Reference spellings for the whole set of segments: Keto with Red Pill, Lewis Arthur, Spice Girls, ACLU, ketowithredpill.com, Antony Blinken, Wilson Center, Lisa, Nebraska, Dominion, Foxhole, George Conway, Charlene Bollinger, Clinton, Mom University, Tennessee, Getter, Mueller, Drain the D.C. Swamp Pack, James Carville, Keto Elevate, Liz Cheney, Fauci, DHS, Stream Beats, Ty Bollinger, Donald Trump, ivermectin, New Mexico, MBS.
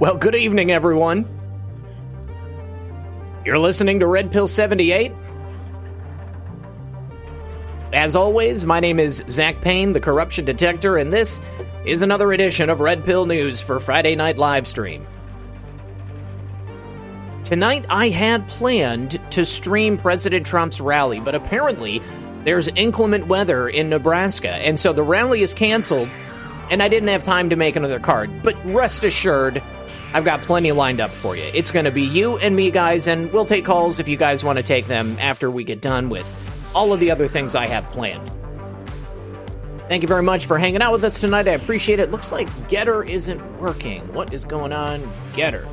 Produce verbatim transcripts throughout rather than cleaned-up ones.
Well, good evening, everyone. You're listening to Red Pill seventy-eight. As always, my name is Zach Payne, the Corruption Detector, and this is another edition of Red Pill News for Friday Night Livestream. Tonight, I had planned to stream President Trump's rally, but apparently there's inclement weather in Nebraska, and so the rally is canceled, and I didn't have time to make another card. But rest assured, I've got plenty lined up for you. It's going to be you and me, guys, and we'll take calls if you guys want to take them after we get done with all of the other things I have planned. Thank you very much for hanging out with us tonight. I appreciate it. Looks like Getter isn't working. What is going on, Getter?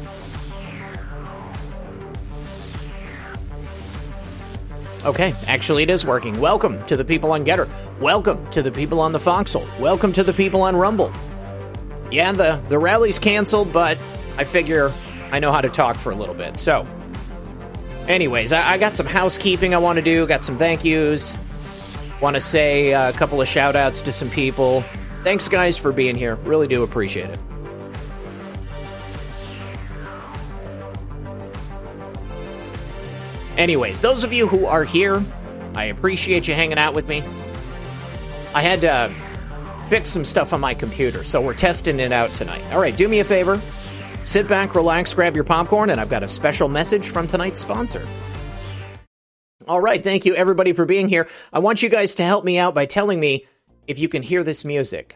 Okay, actually it is working. Welcome to the people on Getter. Welcome to the people on the Foxhole. Welcome to the people on Rumble. Yeah, the, the rally's canceled, but I figure I know how to talk for a little bit. So, anyways, I, I got some housekeeping I want to do. Got some thank yous. Want to say a couple of shout-outs to some people. Thanks, guys, for being here. Really do appreciate it. Anyways, those of you who are here, I appreciate you hanging out with me. I had to uh, fix some stuff on my computer, so we're testing it out tonight. All right, do me a favor. Sit back, relax, grab your popcorn, and I've got a special message from tonight's sponsor. All right, thank you everybody for being here. I want you guys to help me out by telling me if you can hear this music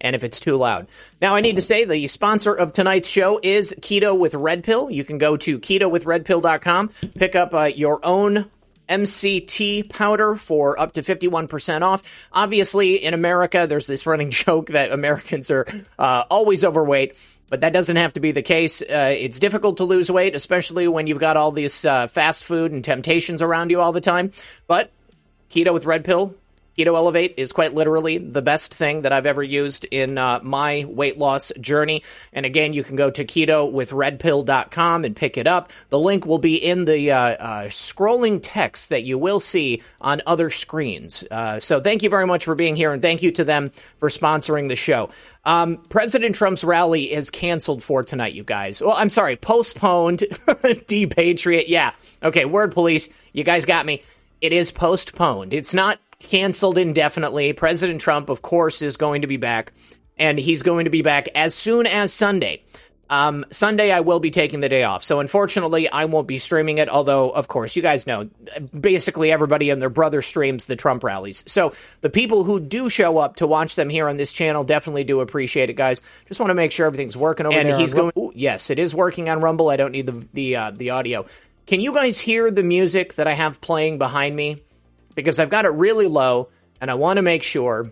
and if it's too loud. Now, I need to say the sponsor of tonight's show is Keto with Red Pill. You can go to keto with red pill dot com, pick up uh, your own M C T powder for up to fifty-one percent off. Obviously, in America, there's this running joke that Americans are uh, always overweight, but that doesn't have to be the case. Uh, it's difficult to lose weight, especially when you've got all this uh, fast food and temptations around you all the time. But Keto with Red Pill, Keto Elevate is quite literally the best thing that I've ever used in uh, my weight loss journey. And again, you can go to keto with red pill dot com and pick it up. The link will be in the uh, uh, scrolling text that you will see on other screens. Uh, so thank you very much for being here, and thank you to them for sponsoring the show. Um, President Trump's rally is canceled for tonight, you guys. Well, I'm sorry, postponed. Depatriate. Yeah. Okay, word police. You guys got me. It is postponed. It's not canceled indefinitely. President Trump, of course, is going to be back, and he's going to be back as soon as Sunday. Um, Sunday, I will be taking the day off, so unfortunately, I won't be streaming it, although, of course, you guys know, basically everybody and their brother streams the Trump rallies. So the people who do show up to watch them here on this channel definitely do appreciate it, guys. Just want to make sure everything's working over and there. And he's going, Ooh, yes, it is working on Rumble. I don't need the, the, uh, the audio. Can you guys hear the music that I have playing behind me? Because I've got it really low, and I want to make sure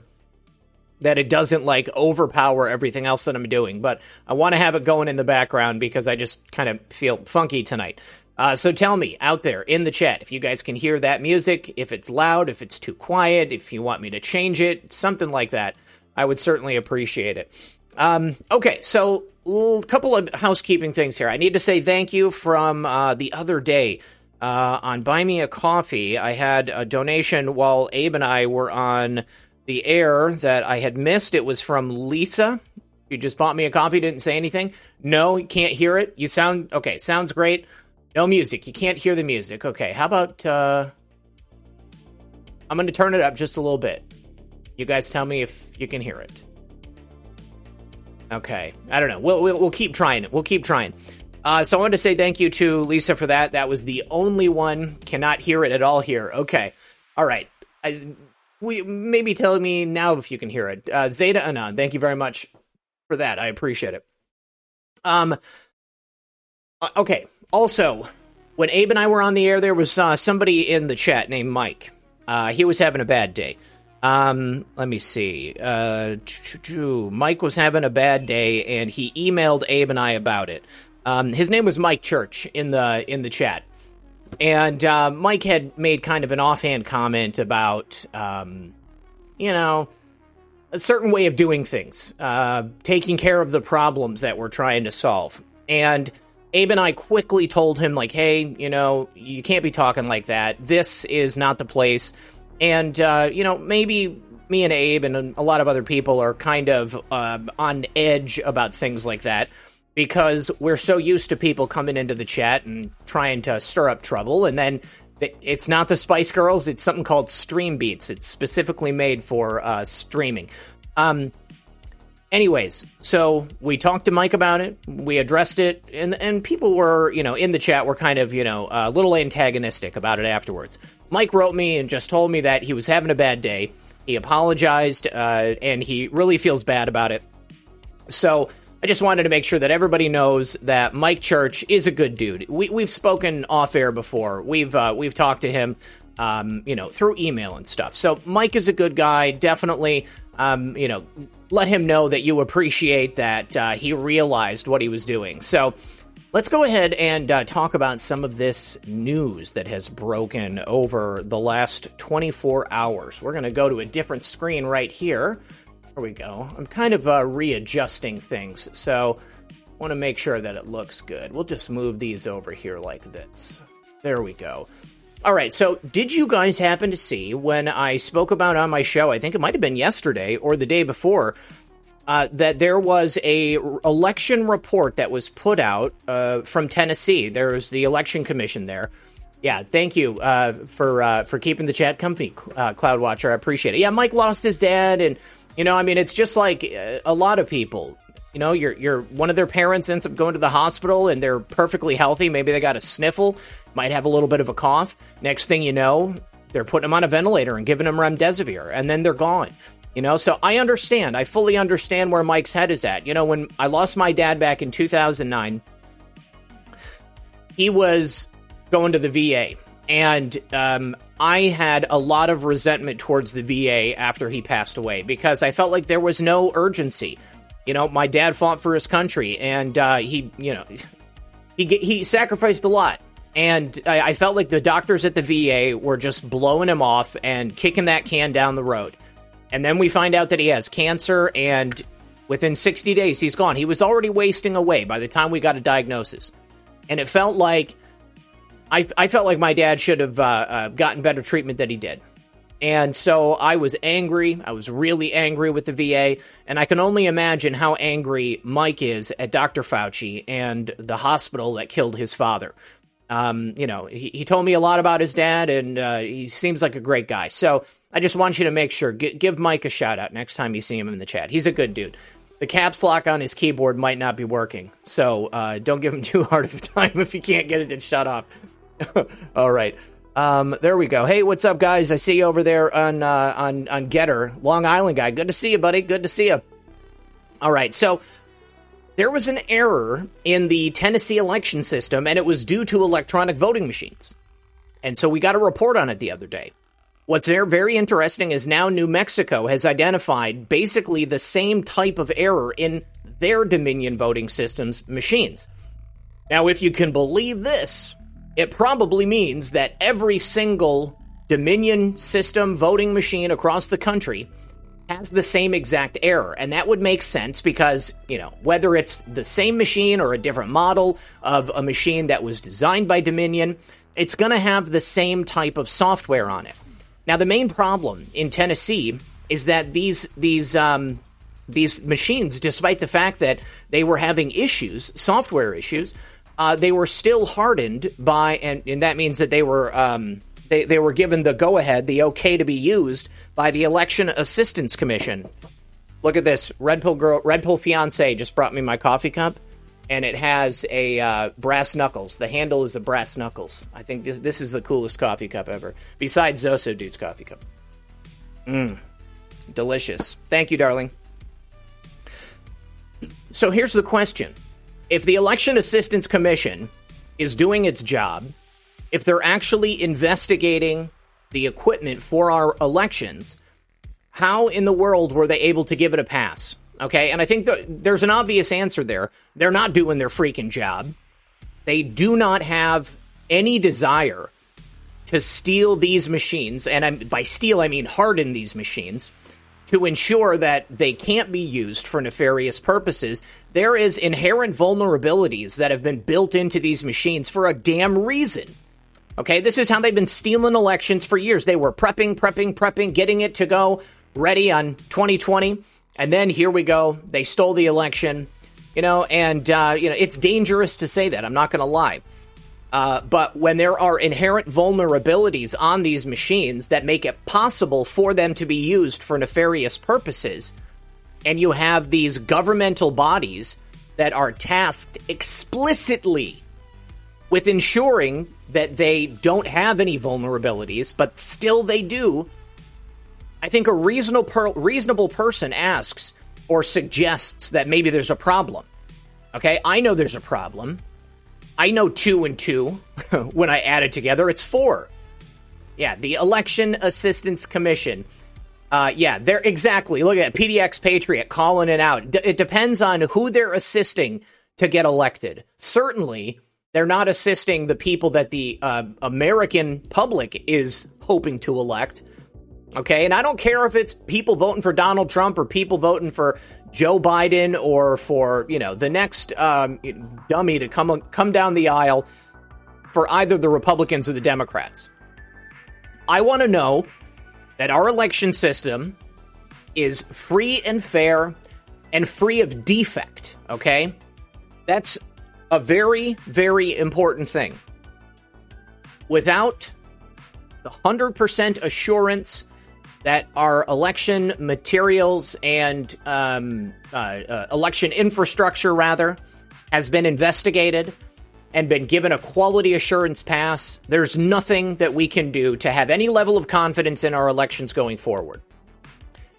that it doesn't, like, overpower everything else that I'm doing. But I want to have it going in the background because I just kind of feel funky tonight. Uh, so tell me out there in the chat if you guys can hear that music, if it's loud, if it's too quiet, if you want me to change it, something like that. I would certainly appreciate it. Um, okay, so a couple of housekeeping things here. I need to say thank you from uh, the other day. Uh, on Buy Me a Coffee, I had a donation while Abe and I were on the air that I had missed. It was from Lisa. You just bought me a coffee, didn't say anything. No, you can't hear it. You sound... Okay, sounds great. No music. You can't hear the music. Okay, how about... Uh, I'm going to turn it up just a little bit. You guys tell me if you can hear it. Okay, I don't know. We'll, we'll, we'll keep trying it. We'll keep trying Uh, so I wanted to say thank you to Lisa for that. That was the only one. Cannot hear it at all here. Okay. All right. I, we, maybe tell me now if you can hear it. Uh, Zeta Anon, thank you very much for that. I appreciate it. Um, Uh, okay. Also, when Abe and I were on the air, there was uh, somebody in the chat named Mike. Uh, he was having a bad day. Um, let me see. Uh, Mike was having a bad day, and he emailed Abe and I about it. Um, his name was Mike Church in the in the chat, and uh, Mike had made kind of an offhand comment about, um, you know, a certain way of doing things, uh, taking care of the problems that we're trying to solve. And Abe and I quickly told him, like, hey, you know, you can't be talking like that. This is not the place. And, uh, you know, maybe me and Abe and a lot of other people are kind of uh, on edge about things like that because we're so used to people coming into the chat and trying to stir up trouble. And then it's not the Spice Girls. It's something called Stream Beats. It's specifically made for uh, streaming. Um, anyways, so we talked to Mike about it. We addressed it. And, and people were, you know, in the chat were kind of, you know, a little antagonistic about it afterwards. Mike wrote me and just told me that he was having a bad day. He apologized, uh, and he really feels bad about it. So I just wanted to make sure that everybody knows that Mike Church is a good dude. We, we've spoken off air before. We've uh, we've talked to him, um, you know, through email and stuff. So Mike is a good guy. Definitely, um, you know, let him know that you appreciate that uh, he realized what he was doing. So let's go ahead and uh, talk about some of this news that has broken over the last twenty-four hours. We're going to go to a different screen right here. There we go. I'm kind of uh, readjusting things, so I want to make sure that it looks good. We'll just move these over here like this. There we go. All right, so did you guys happen to see when I spoke about on my show, I think it might have been yesterday or the day before, Uh, that there was a r- election report that was put out uh, from Tennessee. There was the Election Commission there. Yeah, thank you uh, for uh, for keeping the chat comfy, uh, Cloudwatcher. I appreciate it. Yeah, Mike lost his dad, and you know, I mean, it's just like uh, a lot of people. You know, you're you're one of their parents ends up going to the hospital, and they're perfectly healthy. Maybe they got a sniffle, might have a little bit of a cough. Next thing you know, they're putting them on a ventilator and giving them remdesivir, and then they're gone. You know, so I understand. I fully understand where Mike's head is at. You know, when I lost my dad back in two thousand nine, he was going to the V A. And um, I had a lot of resentment towards the V A after he passed away because I felt like there was no urgency. You know, my dad fought for his country and uh, he, you know, he, he sacrificed a lot. And I, I felt like the doctors at the V A were just blowing him off and kicking that can down the road. And then we find out that he has cancer, and within sixty days, he's gone. He was already wasting away by the time we got a diagnosis. And it felt like, I, I felt like my dad should have uh, uh, gotten better treatment than he did. And so I was angry. I was really angry with the V A. And I can only imagine how angry Mike is at Doctor Fauci and the hospital that killed his father. Um, you know, he, he told me a lot about his dad, and uh, he seems like a great guy. So I just want you to make sure, g- give Mike a shout out next time you see him in the chat. He's a good dude. The caps lock on his keyboard might not be working, so uh, don't give him too hard of a time if you can't get it to shut off. All right. Um, there we go. Hey, what's up, guys? I see you over there on, uh, on, on Getter, Long Island guy. Good to see you, buddy. Good to see you. All right. So there was an error in the Tennessee election system, and it was due to electronic voting machines. And so we got a report on it the other day. What's very interesting is now New Mexico has identified basically the same type of error in their Dominion voting systems machines. Now, if you can believe this, it probably means that every single Dominion system voting machine across the country has the same exact error. And that would make sense because, you know, whether it's the same machine or a different model of a machine that was designed by Dominion, it's going to have the same type of software on it. Now, the main problem in Tennessee is that these these um, these machines, despite the fact that they were having issues, software issues, uh, they were still hardened by, and, and that means that they were um, they, they were given the go-ahead, the okay to be used by the Election Assistance Commission. Look at this. Red Pill girl, Red Pill fiance just brought me my coffee cup, and it has a uh, brass knuckles. The handle is the brass knuckles. I think this this is the coolest coffee cup ever, besides Zoso Dude's coffee cup. Mmm, delicious. Thank you, darling. So here's the question. if the Election Assistance Commission is doing its job, if they're actually investigating the equipment for our elections, how in the world were they able to give it a pass? Okay, and I think the, there's an obvious answer there. They're not doing their freaking job. They do not have any desire to steal these machines, and I'm, by steal I mean harden these machines, to ensure that they can't be used for nefarious purposes. There is inherent vulnerabilities that have been built into these machines for a damn reason. Okay, this is how they've been stealing elections for years. They were prepping, prepping, prepping, getting it to go ready on twenty twenty. And then here we go. They stole the election, you know, and, uh, you know, it's dangerous to say that. I'm not going to lie. Uh, but when there are inherent vulnerabilities on these machines that make it possible for them to be used for nefarious purposes, and you have these governmental bodies that are tasked explicitly with ensuring that they don't have any vulnerabilities, but still they do, I think a reasonable per- reasonable person asks or suggests that maybe there's a problem. Okay, I know there's a problem. I know two and two, when I add it together, it's four. Yeah, the Election Assistance Commission. Uh, yeah, they're exactly, look at that, P D X Patriot calling it out. D- it depends on who they're assisting to get elected. Certainly, they're not assisting the people that the uh, American public is hoping to elect. Okay, and I don't care if it's people voting for Donald Trump or people voting for Joe Biden or for, you know, the next um, dummy to come come down the aisle for either the Republicans or the Democrats. I want to know that our election system is free and fair and free of defect, okay? That's a very, very important thing. Without the one hundred percent assurance that our election materials and um, uh, uh, election infrastructure, rather, has been investigated and been given a quality assurance pass, there's nothing that we can do to have any level of confidence in our elections going forward.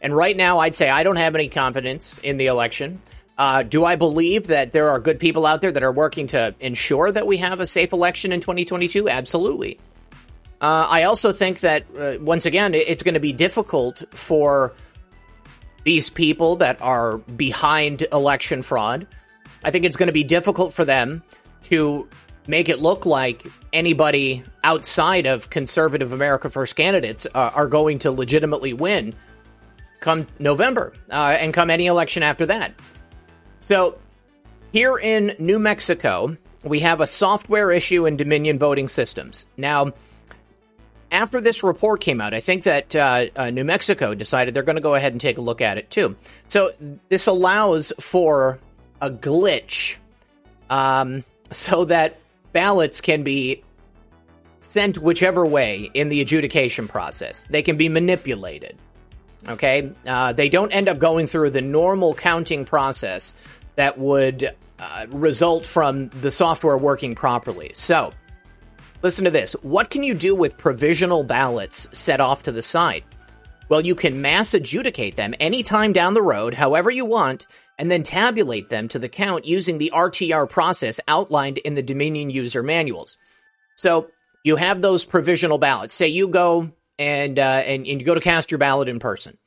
And right now, I'd say I don't have any confidence in the election. Uh, do I believe that there are good people out there that are working to ensure that we have a safe election in twenty twenty-two? Absolutely. Uh, I also think that, uh, once again, it's going to be difficult for these people that are behind election fraud. I think it's going to be difficult for them to make it look like anybody outside of conservative America First candidates uh, are going to legitimately win come November uh, and come any election after that. So here in New Mexico, we have a software issue in Dominion voting systems. Now, after this report came out, I think that uh, uh, New Mexico decided they're going to go ahead and take a look at it, too. So this allows for a glitch um, so that ballots can be sent whichever way in the adjudication process. They can be manipulated, okay? Uh, they don't end up going through the normal counting process that would uh, result from the software working properly. So listen to this. What can you do with provisional ballots set off to the side? Well, you can mass adjudicate them anytime down the road, however you want, and then tabulate them to the count using the R T R process outlined in the Dominion user manuals. So you have those provisional ballots. Say you go and, uh, and, and you go to cast your ballot in person.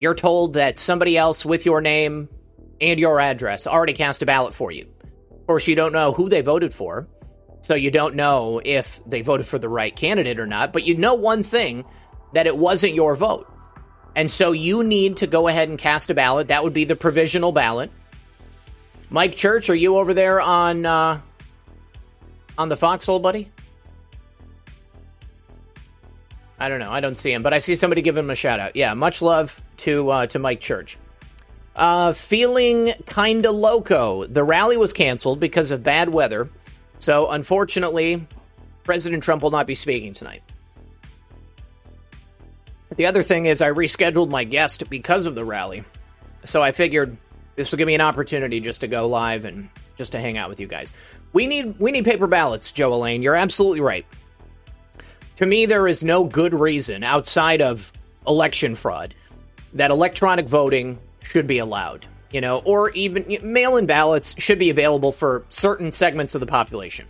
You're told that somebody else with your name and your address already cast a ballot for you. Of course, you don't know who they voted for. So you don't know if they voted for the right candidate or not, but you know one thing, that it wasn't your vote. And so you need to go ahead and cast a ballot. That would be the provisional ballot. Mike Church, are you over there on uh, on the Foxhole, buddy? I don't know. I don't see him, but I see somebody giving him a shout out. Yeah, much love to uh, to Mike Church. Uh, feeling kinda loco. The rally was canceled because of bad weather. So, unfortunately, President Trump will not be speaking tonight. The other thing is I rescheduled my guest because of the rally. So I figured this will give me an opportunity just to go live and just to hang out with you guys. We need we need paper ballots, Joe Elaine. You're absolutely right. To me, there is no good reason outside of election fraud that electronic voting should be allowed. you know, or even mail-in ballots should be available for certain segments of the population.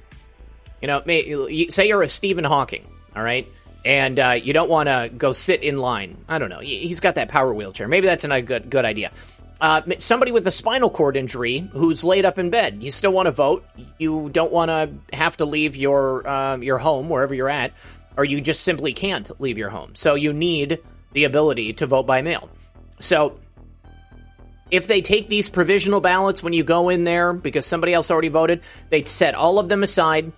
You know, may, say you're a Stephen Hawking, all right, and uh, you don't want to go sit in line. I don't know. He's got that power wheelchair. Maybe that's not a good good idea. Uh, somebody with a spinal cord injury who's laid up in bed. You still want to vote. You don't want to have to leave your uh, your home wherever you're at, or you just simply can't leave your home. So you need the ability to vote by mail. So if they take these provisional ballots when you go in there because somebody else already voted, they set all of them aside.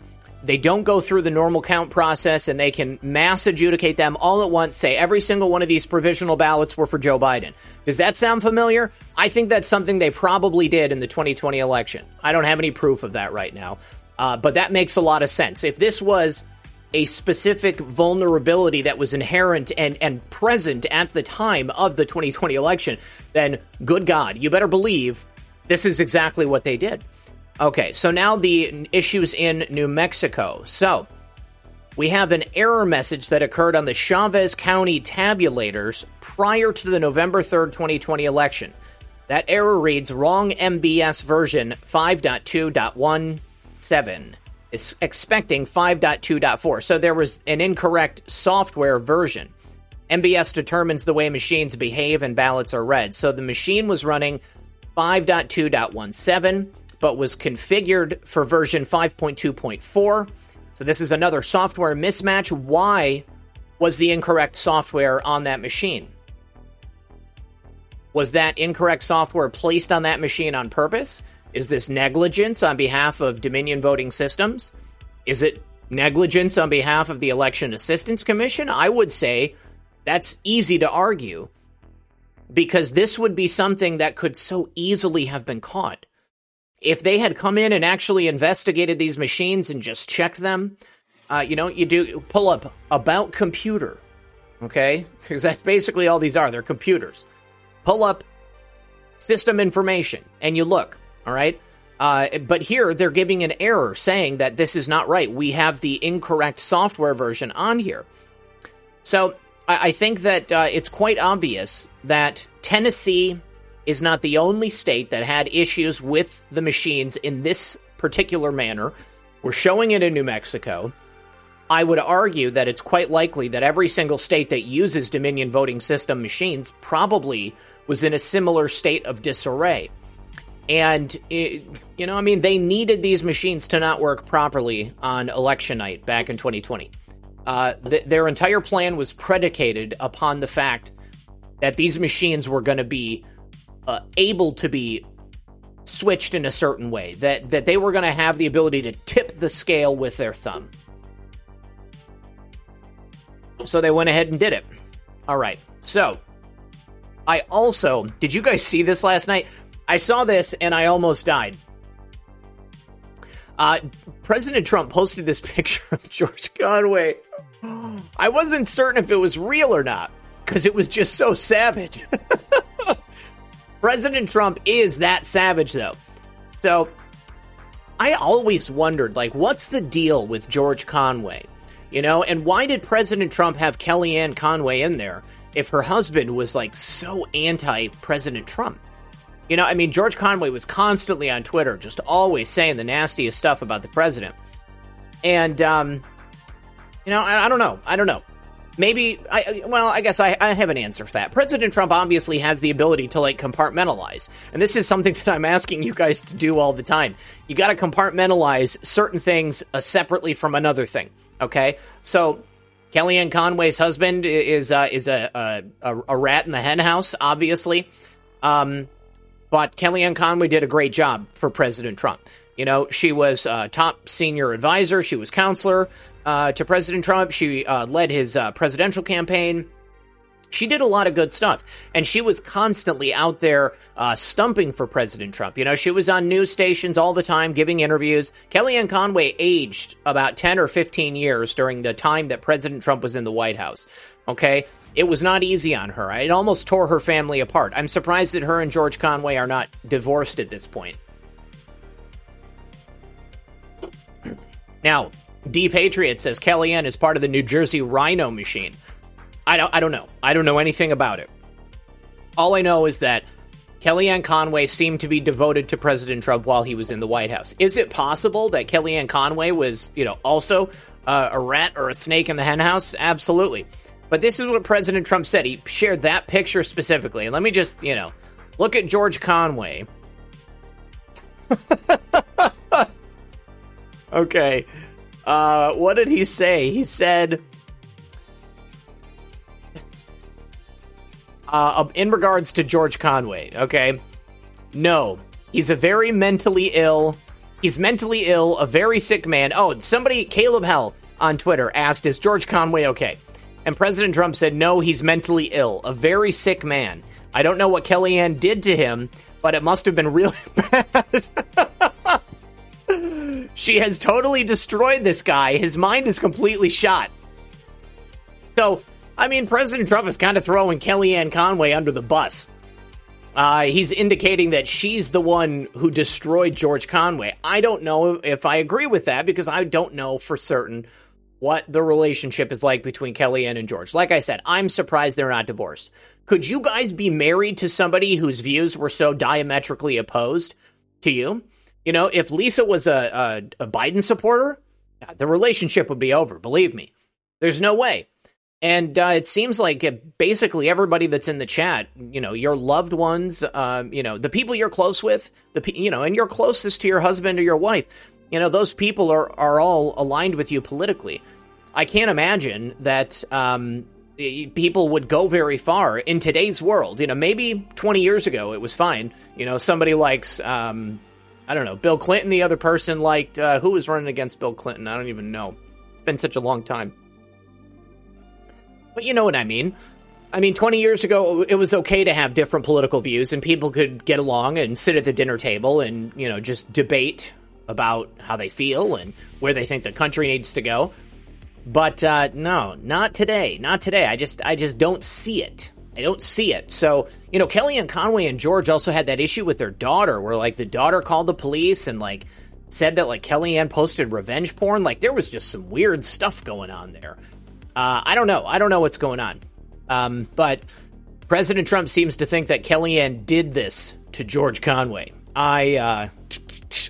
They don't go through the normal count process, and they can mass adjudicate them all at once, say every single one of these provisional ballots were for Joe Biden. Does that sound familiar? I think that's something they probably did in the twenty twenty election. I don't have any proof of that right now, uh, but that makes a lot of sense. If this was a specific vulnerability that was inherent and, and present at the time of the twenty twenty election, then good God, you better believe this is exactly what they did. Okay, so now the issues in New Mexico. So we have an error message that occurred on the Chavez County tabulators prior to the November third, twenty twenty election. That error reads wrong M B S version five point two point one seven. It's expecting five point two point four. So there was an incorrect software version. M B S determines the way machines behave and ballots are read. So the machine was running five point two point one seven. but was configured for version five point two point four. So this is another software mismatch. Why was the incorrect software on that machine? Was that incorrect software placed on that machine on purpose? Is this negligence on behalf of Dominion Voting Systems? Is it negligence on behalf of the Election Assistance Commission? I would say that's easy to argue, because this would be something that could so easily have been caught. If they had come in and actually investigated these machines and just checked them, uh, you know, you do pull up About Computer, okay? Because that's basically all these are. They're computers. Pull up system information and you look, all right? Uh, but here they're giving an error saying that this is not right. We have the incorrect software version on here. So I, I think that uh, it's quite obvious that Tennessee is not the only state that had issues with the machines in this particular manner. We're showing it in New Mexico. I would argue that it's quite likely that every single state that uses Dominion voting system machines probably was in a similar state of disarray. And, it, you know, I mean, they needed these machines to not work properly on election night back in twenty twenty. Uh, th- their entire plan was predicated upon the fact that these machines were going to be Uh, able to be switched in a certain way, that that they were going to have the ability to tip the scale with their thumb. So they went ahead and did it. All right. So I also, did you guys see this last night? I saw this and I almost died. Uh, President Trump posted this picture of George Conway. I wasn't certain if it was real or not because it was just so savage. President Trump is that savage, though. So I always wondered, like, what's the deal with George Conway? You know, and why did President Trump have Kellyanne Conway in there if her husband was, like, so anti-President Trump? You know, I mean, George Conway was constantly on Twitter, just always saying the nastiest stuff about the president. And, um, you know, I, I don't know. I don't know. Maybe, I well, I guess I, I have an answer for that. President Trump obviously has the ability to, like, compartmentalize. And this is something that I'm asking you guys to do all the time. You got to compartmentalize certain things uh, separately from another thing, okay? So Kellyanne Conway's husband is uh, is a, a, a rat in the hen house, obviously. Um, but Kellyanne Conway did a great job for President Trump. You know, she was uh, top senior advisor. She was counselor Uh, to President Trump. She uh, led his uh, presidential campaign. She did a lot of good stuff, and she was constantly out there uh, stumping for President Trump. You know, she was on news stations all the time giving interviews. Kellyanne Conway aged about ten or fifteen years during the time that President Trump was in the White House. Okay, it was not easy on her. It almost tore her family apart. I'm surprised that her and George Conway are not divorced at this point. Now, D. Patriot says Kellyanne is part of the New Jersey Rhino machine. I don't I don't know. I don't know anything about it. All I know is that Kellyanne Conway seemed to be devoted to President Trump while he was in the White House. Is it possible that Kellyanne Conway was, you know, also uh, a rat or a snake in the henhouse? Absolutely. But this is what President Trump said. He shared that picture specifically. And let me just, you know, look at George Conway. Okay. Uh, what did he say? He said, uh, in regards to George Conway, okay, no, he's a very mentally ill, he's mentally ill, a very sick man. Oh, somebody, Caleb Hell on Twitter asked, is George Conway okay? And President Trump said, no, he's mentally ill, a very sick man. I don't know what Kellyanne did to him, but it must have been really bad. She has totally destroyed this guy. His mind is completely shot. So, I mean, President Trump is kind of throwing Kellyanne Conway under the bus. Uh, he's indicating that she's the one who destroyed George Conway. I don't know if I agree with that because I don't know for certain what the relationship is like between Kellyanne and George. Like I said, I'm surprised they're not divorced. Could you guys be married to somebody whose views were so diametrically opposed to you? You know, if Lisa was a, a, a Biden supporter, the relationship would be over. Believe me, there's no way. And uh, it seems like basically everybody that's in the chat, you know, your loved ones, um, you know, the people you're close with, the you know, and you're closest to your husband or your wife. You know, those people are, are all aligned with you politically. I can't imagine that um, people would go very far in today's world. You know, maybe twenty years ago it was fine. You know, somebody likes, um, I don't know, Bill Clinton. The other person liked, uh, who was running against Bill Clinton? I don't even know. It's been such a long time. But you know what I mean. I mean, twenty years ago, it was okay to have different political views and people could get along and sit at the dinner table and, you know, just debate about how they feel and where they think the country needs to go. But uh, no, not today. Not today. I just I just don't see it. I don't see it. So, you know, Kellyanne Conway and George also had that issue with their daughter where, like, the daughter called the police and, like, said that, like, Kellyanne posted revenge porn. Like, there was just some weird stuff going on there. Uh, I don't know. I don't know what's going on. Um, but President Trump seems to think that Kellyanne did this to George Conway. I, uh,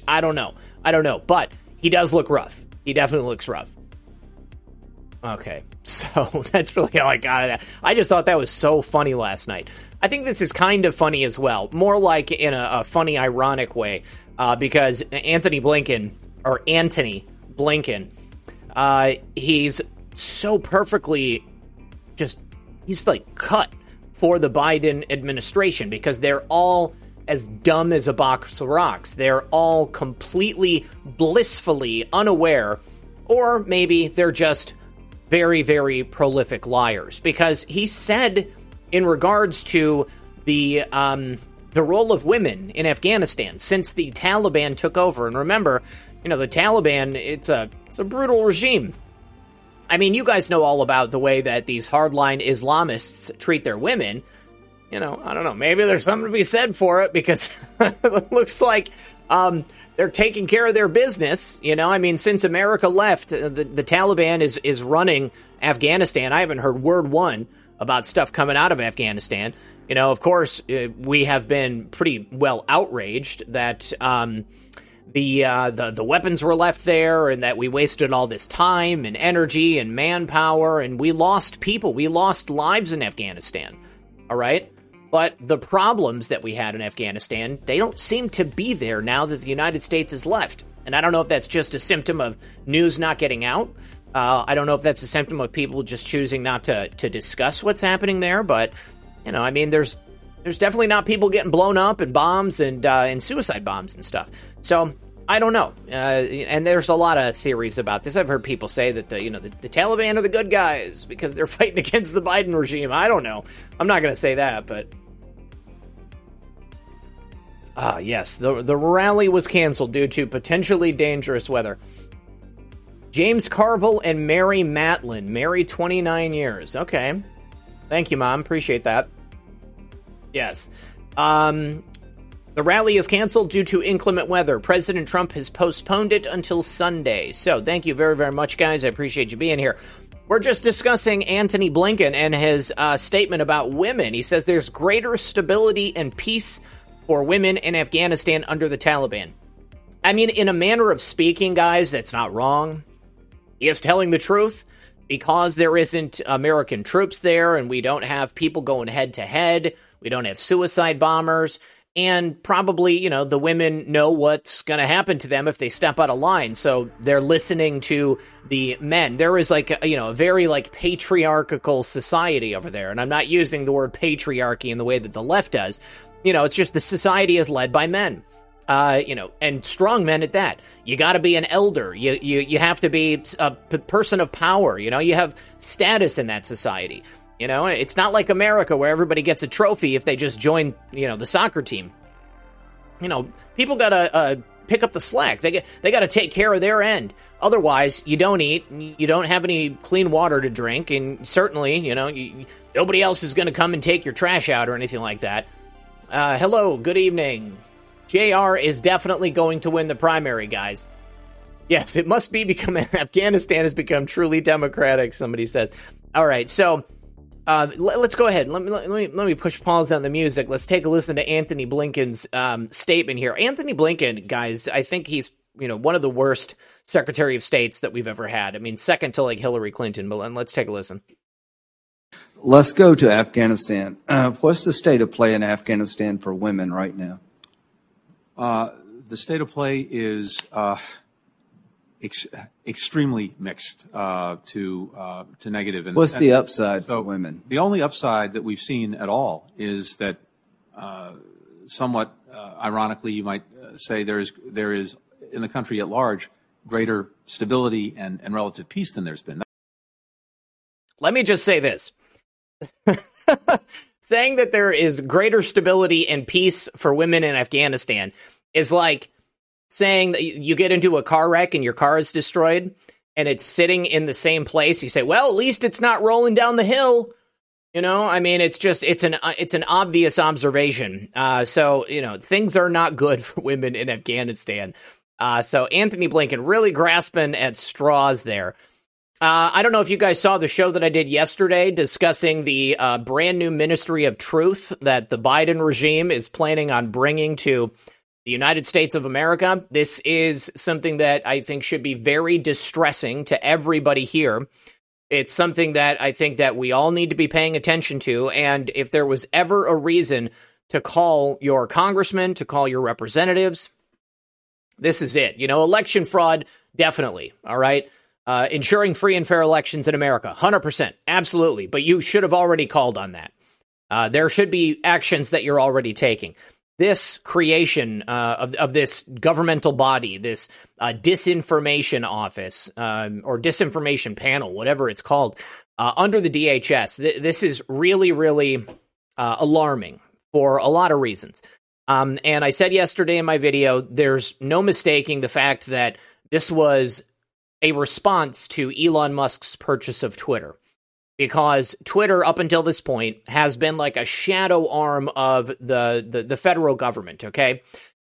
I don't know. I don't know, but he does look rough. He definitely looks rough. Okay, so that's really all I got out of that. I just thought that was so funny last night. I think this is kind of funny as well, more like in a, a funny, ironic way, uh, because Antony Blinken, or Antony Blinken, uh, he's so perfectly just, he's like cut for the Biden administration because they're all as dumb as a box of rocks. They're all completely blissfully unaware, or maybe they're just very, very prolific liars, because he said in regards to the um, the role of women in Afghanistan since the Taliban took over. And remember, you know, the Taliban, it's a it's a brutal regime. I mean, you guys know all about the way that these hardline Islamists treat their women. You know, I don't know, maybe there's something to be said for it, because it looks like um, they're taking care of their business. You know, I mean, since America left, the, the Taliban is, is running Afghanistan. I haven't heard word one about stuff coming out of Afghanistan. You know, of course, we have been pretty well outraged that um, the, uh, the the weapons were left there and that we wasted all this time and energy and manpower, and we lost people. We lost lives in Afghanistan. All right. But the problems that we had in Afghanistan, they don't seem to be there now that the United States has left. And I don't know if that's just a symptom of news not getting out. Uh, I don't know if that's a symptom of people just choosing not to to discuss what's happening there. But, you know, I mean, there's there's definitely not people getting blown up and bombs and uh, and suicide bombs and stuff. So I don't know. Uh, and there's a lot of theories about this. I've heard people say that the you know the, the Taliban are the good guys because they're fighting against the Biden regime. I don't know. I'm not going to say that, but. Ah, yes, the the rally was canceled due to potentially dangerous weather. James Carville and Mary Matlin, married twenty-nine years. Okay. Thank you, Mom. Appreciate that. Yes. Um, the rally is canceled due to inclement weather. President Trump has postponed it until Sunday. So thank you very, very much, guys. I appreciate you being here. We're just discussing Antony Blinken and his uh, statement about women. He says there's greater stability and peace or women in Afghanistan under the Taliban. I mean, in a manner of speaking, guys, that's not wrong. He is telling the truth because there isn't American troops there and we don't have people going head to head. We don't have suicide bombers. And probably, you know, the women know what's going to happen to them if they step out of line. So they're listening to the men. There is like, a, you know, a very like patriarchal society over there. And I'm not using the word patriarchy in the way that the left does. You know, it's just the society is led by men. Uh, you know, and strong men at that. You got to be an elder. You you you have to be a p- person of power. You know, you have status in that society. You know, it's not like America where everybody gets a trophy if they just join, you know, the soccer team. You know, people got to uh, pick up the slack. They get, they got to take care of their end. Otherwise, you don't eat, you don't have any clean water to drink, and certainly, you know, you, nobody else is going to come and take your trash out or anything like that. Uh, hello, good evening. J R is definitely going to win the primary, guys. Yes, it must be become Afghanistan has become truly democratic, somebody says. All right, so uh, let, let's go ahead. Let me, let me let me push pause on the music. Let's take a listen to Antony Blinken's um, statement here. Antony Blinken, guys, I think he's you know one of the worst Secretary of States that we've ever had. I mean, second to like Hillary Clinton. But let's take a listen. Let's go to Afghanistan. Uh, what's the state of play in Afghanistan for women right now? Uh, the state of play is uh, ex- extremely mixed uh, to uh, to negative. And what's the upside so for women? The only upside that we've seen at all is that, uh, somewhat uh, ironically, you might uh, say there is there is in the country at large greater stability and, and relative peace than there's been. Let me just say this. Saying that there is greater stability and peace for women in Afghanistan is like saying that you get into a car wreck and your car is destroyed and it's sitting in the same place. You say, well, at least it's not rolling down the hill. You know, I mean, it's just it's an it's an obvious observation. Uh, so, you know, things are not good for women in Afghanistan. Uh, so Antony Blinken really grasping at straws there. Uh, I don't know if you guys saw the show that I did yesterday discussing the uh, brand new Ministry of Truth that the Biden regime is planning on bringing to the United States of America. This is something that I think should be very distressing to everybody here. It's something that I think that we all need to be paying attention to. And if there was ever a reason to call your congressman, to call your representatives, this is it. You know, election fraud, definitely. All right. Uh, ensuring free and fair elections in America, one hundred percent, absolutely. But you should have already called on that. Uh, there should be actions that you're already taking. This creation uh, of, of this governmental body, this uh, disinformation office um, or disinformation panel, whatever it's called, uh, under the D H S, th- this is really, really uh, alarming for a lot of reasons. Um, and I said yesterday in my video, there's no mistaking the fact that this was a response to Elon Musk's purchase of Twitter, because Twitter up until this point has been like a shadow arm of the, the, the federal government. OK,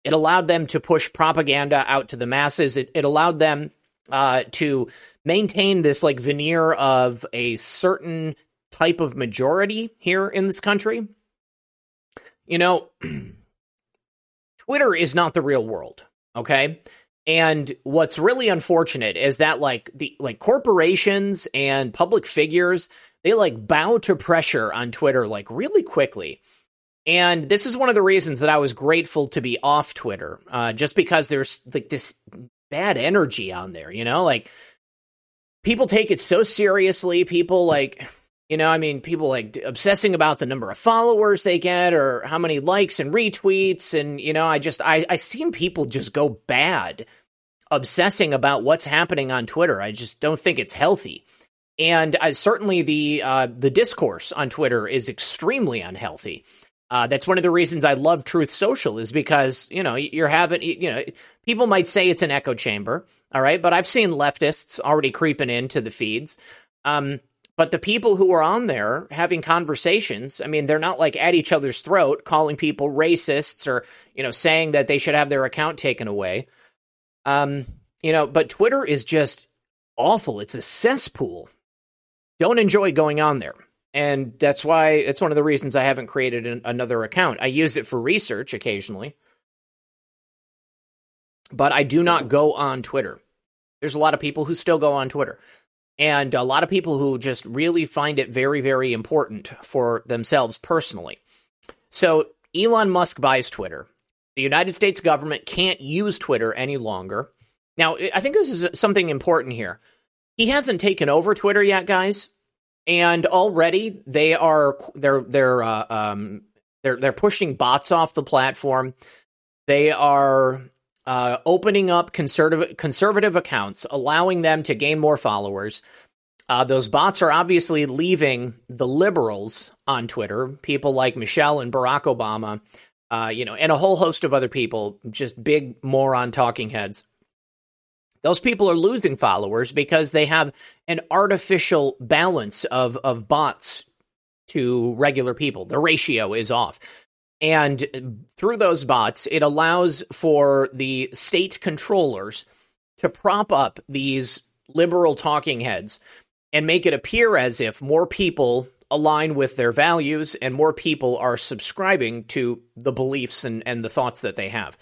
it allowed them to push propaganda out to the masses. It, it allowed them uh, to maintain this like veneer of a certain type of majority here in this country. You know, Twitter is not the real world. OK. And what's really unfortunate is that like the like corporations and public figures, they like bow to pressure on Twitter like really quickly. And this is one of the reasons that I was grateful to be off Twitter, uh, just because there's like this bad energy on there, you know, like people take it so seriously. People like, you know, I mean, people like obsessing about the number of followers they get or how many likes and retweets. And, you know, I just I, I've seen people just go bad obsessing about what's happening on Twitter. I just don't think it's healthy. And I, certainly the uh, the discourse on Twitter is extremely unhealthy. Uh, that's one of the reasons I love Truth Social is because, you know, you're having, you know, people might say it's an echo chamber. All right. But I've seen leftists already creeping into the feeds. Um But the people who are on there having conversations, I mean, they're not like at each other's throat, calling people racists or, you know, saying that they should have their account taken away. Um, you know, but Twitter is just awful. It's a cesspool. Don't enjoy going on there. And that's why it's one of the reasons I haven't created an, another account. I use it for research occasionally, but I do not go on Twitter. There's a lot of people who still go on Twitter, and a lot of people who just really find it very, very important for themselves personally. So Elon Musk buys Twitter. The United States government can't use Twitter any longer. Now, I think this is something important here. He hasn't taken over Twitter yet, guys, and already they are they're they're uh, um they're they're pushing bots off the platform. They are uh, opening up conservative conservative accounts, allowing them to gain more followers. Uh, those bots are obviously leaving the liberals on Twitter, people like Michelle and Barack Obama, uh, you know, and a whole host of other people, just big moron talking heads. Those people are losing followers because they have an artificial balance of, of bots to regular people. The ratio is off. And through those bots, it allows for the state controllers to prop up these liberal talking heads and make it appear as if more people align with their values and more people are subscribing to the beliefs and, and the thoughts that they have.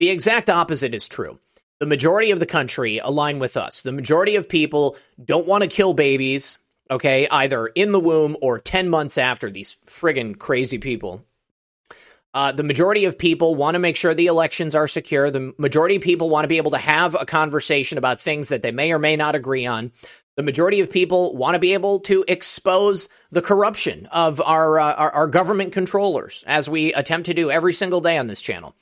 The exact opposite is true. The majority of the country align with us. The majority of people don't want to kill babies, okay, either in the womb or ten months after, these friggin' crazy people. Uh, the majority of people want to make sure the elections are secure. The majority of people want to be able to have a conversation about things that they may or may not agree on. The majority of people want to be able to expose the corruption of our, uh, our, our government controllers, as we attempt to do every single day on this channel.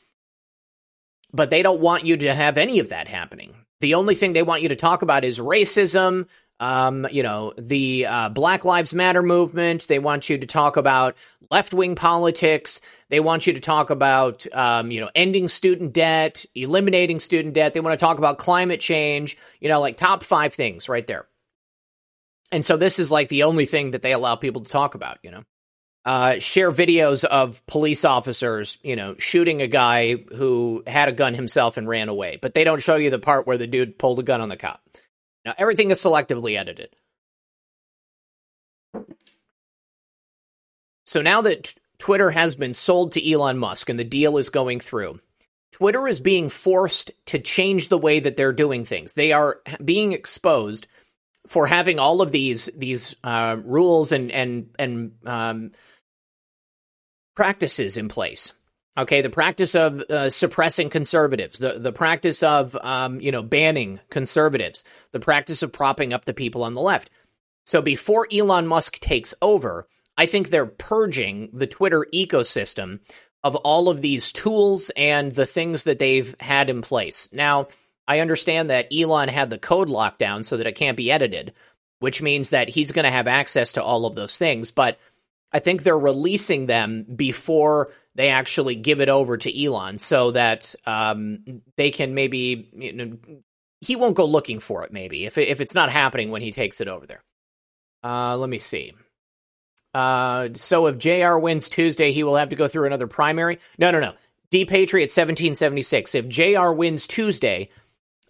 But they don't want you to have any of that happening. The only thing they want you to talk about is racism, um, you know, the uh, Black Lives Matter movement. They want you to talk about left-wing politics. They want you to talk about, um, you know, ending student debt, eliminating student debt. They want to talk about climate change, you know, like top five things right there. And so this is like the only thing that they allow people to talk about, you know. Uh, share videos of police officers, you know, shooting a guy who had a gun himself and ran away. But they don't show you the part where the dude pulled a gun on the cop. Now, everything is selectively edited. So now that t- Twitter has been sold to Elon Musk and the deal is going through, Twitter is being forced to change the way that they're doing things. They are being exposed for having all of these these uh, rules and and and um, practices in place. Okay, the practice of uh, suppressing conservatives, the the practice of um, you know banning conservatives, the practice of propping up the people on the left. So before Elon Musk takes over, I think they're purging the Twitter ecosystem of all of these tools and the things that they've had in place now. I understand that Elon had the code locked down so that it can't be edited, which means that he's going to have access to all of those things. But I think they're releasing them before they actually give it over to Elon so that um, they can maybe, you know, he won't go looking for it, maybe, if, if it's not happening when he takes it over there. Uh, let me see. Uh, so if J R wins Tuesday, he will have to go through another primary. No, no, no. D-Patriot seventeen seventy-six. If J R wins Tuesday,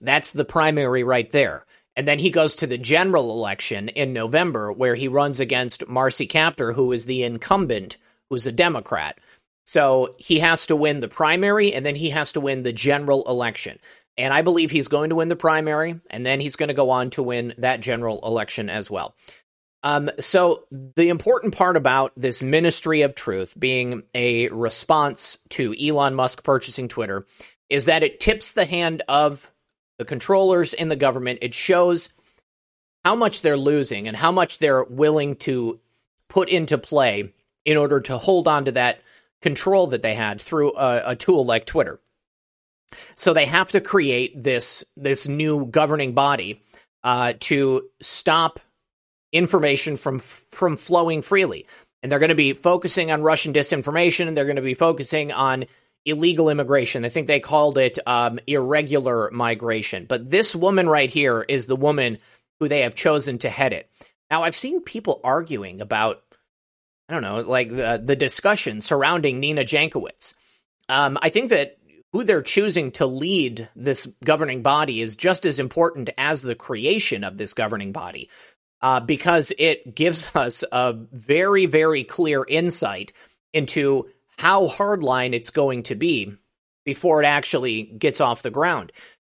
that's the primary right there. And then he goes to the general election in November, where he runs against Marcy Kaptur, who is the incumbent, who's a Democrat. So he has to win the primary, and then he has to win the general election. And I believe he's going to win the primary, and then he's going to go on to win that general election as well. Um, so the important part about this Ministry of Truth being a response to Elon Musk purchasing Twitter is that it tips the hand of the controllers in the government. It shows how much they're losing and how much they're willing to put into play in order to hold on to that control that they had through a, a tool like Twitter. So they have to create this, this new governing body uh, to stop information from, from flowing freely. And they're going to be focusing on Russian disinformation, and they're going to be focusing on illegal immigration. I think they called it um, irregular migration. But this woman right here is the woman who they have chosen to head it. Now, I've seen people arguing about, I don't know, like the, the discussion surrounding Nina Jankowicz. Um, I think that who they're choosing to lead this governing body is just as important as the creation of this governing body. uh, because it gives us a very, very clear insight into how hardline it's going to be before it actually gets off the ground.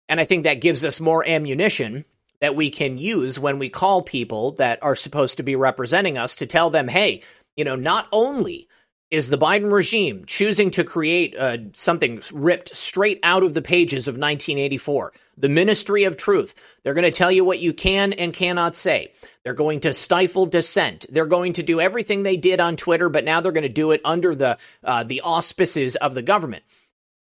And I think that gives us more ammunition that we can use when we call people that are supposed to be representing us to tell them, hey, you know, not only is the Biden regime choosing to create uh, something ripped straight out of the pages of nineteen eighty-four, the Ministry of Truth, they're going to tell you what you can and cannot say. They're going to stifle dissent. They're going to do everything they did on Twitter, but now they're going to do it under the uh, the auspices of the government.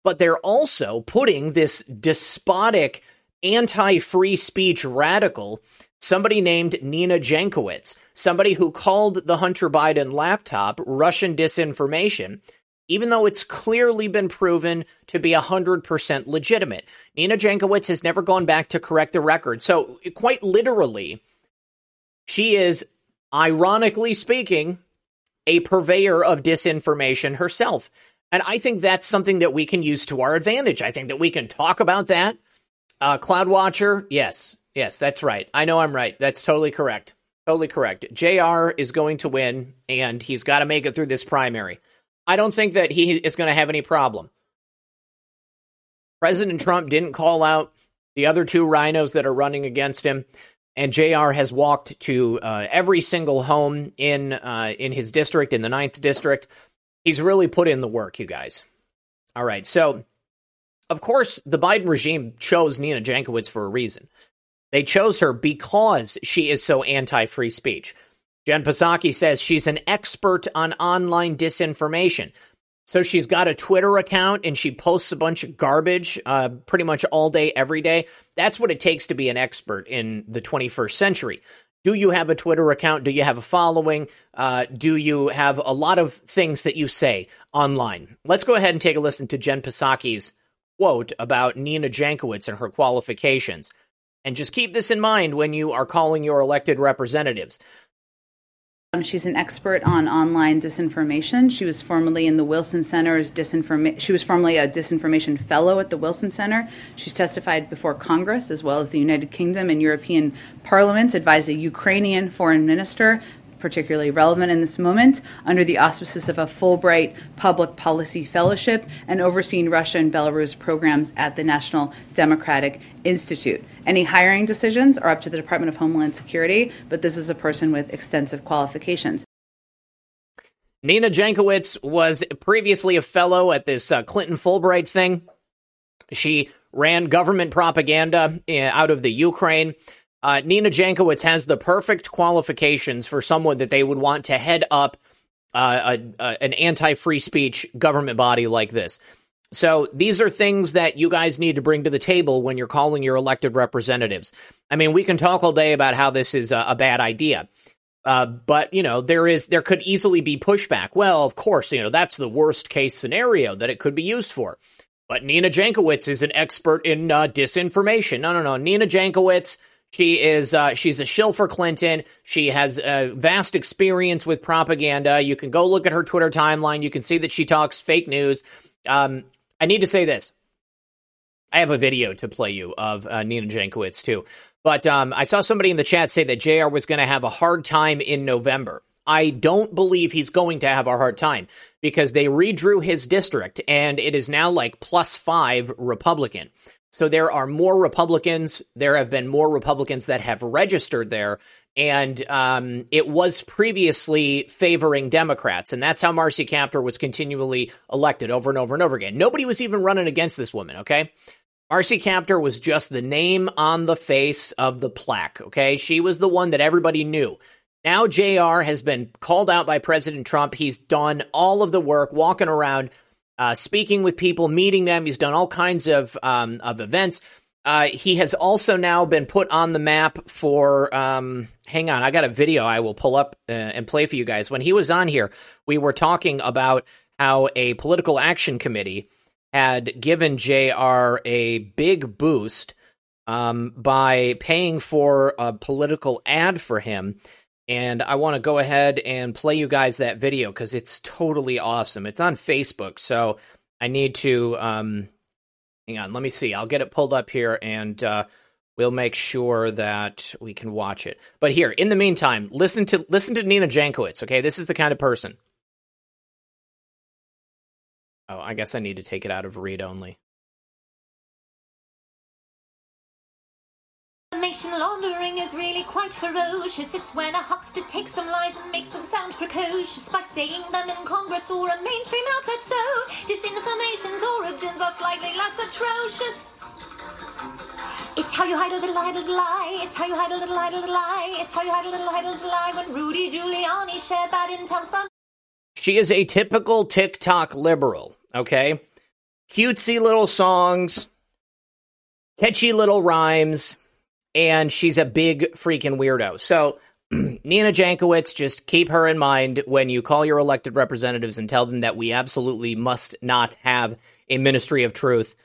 But they're also putting this despotic, anti-free speech radical, somebody named Nina Jankowicz, somebody who called the Hunter Biden laptop Russian disinformation, even though it's clearly been proven to be one hundred percent legitimate. Nina Jankowicz has never gone back to correct the record. So quite literally, she is, ironically speaking, a purveyor of disinformation herself. And I think that's something that we can use to our advantage. I think that we can talk about that. Uh, Cloud Watcher, yes. Yes, that's right. I know I'm right. That's totally correct. Totally correct. J R is going to win, and he's got to make it through this primary. I don't think that he is going to have any problem. President Trump didn't call out the other two rhinos that are running against him, and J R has walked to uh, every single home in uh, in his district, in the ninth district. He's really put in the work, you guys. All right. So, of course, the Biden regime chose Nina Jankowicz for a reason. They chose her because she is so anti-free speech. Jen Psaki says she's an expert on online disinformation. So she's got a Twitter account and she posts a bunch of garbage uh, pretty much all day, every day. That's what it takes to be an expert in the twenty-first century. Do you have a Twitter account? Do you have a following? Uh, do you have a lot of things that you say online? Let's go ahead and take a listen to Jen Psaki's quote about Nina Jankowicz and her qualifications. And just keep this in mind when you are calling your elected representatives. Um, she's an expert on online disinformation. She was formerly in the Wilson Center's disinformation. She was formerly a disinformation fellow at the Wilson Center. She's testified before Congress as well as the United Kingdom and European parliaments, advised a Ukrainian foreign minister, particularly relevant in this moment, under the auspices of a Fulbright public policy fellowship, and overseen Russia and Belarus programs at the National Democratic Institute. Any hiring decisions are up to the Department of Homeland Security, but this is a person with extensive qualifications. Nina Jankowicz was previously a fellow at this uh, Clinton Fulbright thing. She ran government propaganda uh, out of the Ukraine. Uh, Nina Jankowicz has the perfect qualifications for someone that they would want to head up uh, a, a, an anti-free speech government body like this. So these are things that you guys need to bring to the table when you're calling your elected representatives. I mean, we can talk all day about how this is a, a bad idea, uh, but, you know, there is there could easily be pushback. Well, of course, you know, that's the worst case scenario that it could be used for. But Nina Jankowicz is an expert in uh, disinformation. No, no, no. Nina Jankowicz. She is uh, she's a shill for Clinton. She has a uh, vast experience with propaganda. You can go look at her Twitter timeline. You can see that she talks fake news. Um, I need to say this. I have a video to play you of uh, Nina Jankowicz, too. But um, I saw somebody in the chat say that J R was going to have a hard time in November. I don't believe he's going to have a hard time because they redrew his district and it is now like plus five Republican. So there are more Republicans. There have been more Republicans that have registered there. And um, it was previously favoring Democrats. And that's how Marcy Kaptur was continually elected over and over and over again. Nobody was even running against this woman, okay? Marcy Kaptur was just the name on the face of the plaque, okay? She was the one that everybody knew. Now J R has been called out by President Trump. He's done all of the work, walking around, Uh, speaking with people, meeting them. He's done all kinds of um, of events. Uh, he has also now been put on the map for, um, hang on, I got a video I will pull up uh, and play for you guys. When he was on here, we were talking about how a political action committee had given J R a big boost um, by paying for a political ad for him. And I want to go ahead and play you guys that video because it's totally awesome. It's on Facebook, so I need to, um, hang on, let me see. I'll get it pulled up here, and uh, We'll make sure that we can watch it. But here, in the meantime, listen to listen to Nina Jankowicz, okay? This is the kind of person. Oh, I guess I need to take it out of read only. Information laundering is really quite ferocious. It's when a huckster takes some lies and makes them sound precocious by saying them in Congress or a mainstream outlet. So disinformation's origins are slightly less atrocious. It's how you hide a little, hide a little lie. It's how you hide a little, hide a little lie. It's how you hide a little, hide a little lie. When Rudy Giuliani shared bad intel from... She is a typical TikTok liberal, okay? Cutesy little songs, catchy little rhymes, and she's a big freaking weirdo. So Nina Jankowicz, just keep her in mind when you call your elected representatives and tell them that we absolutely must not have a Ministry of Truth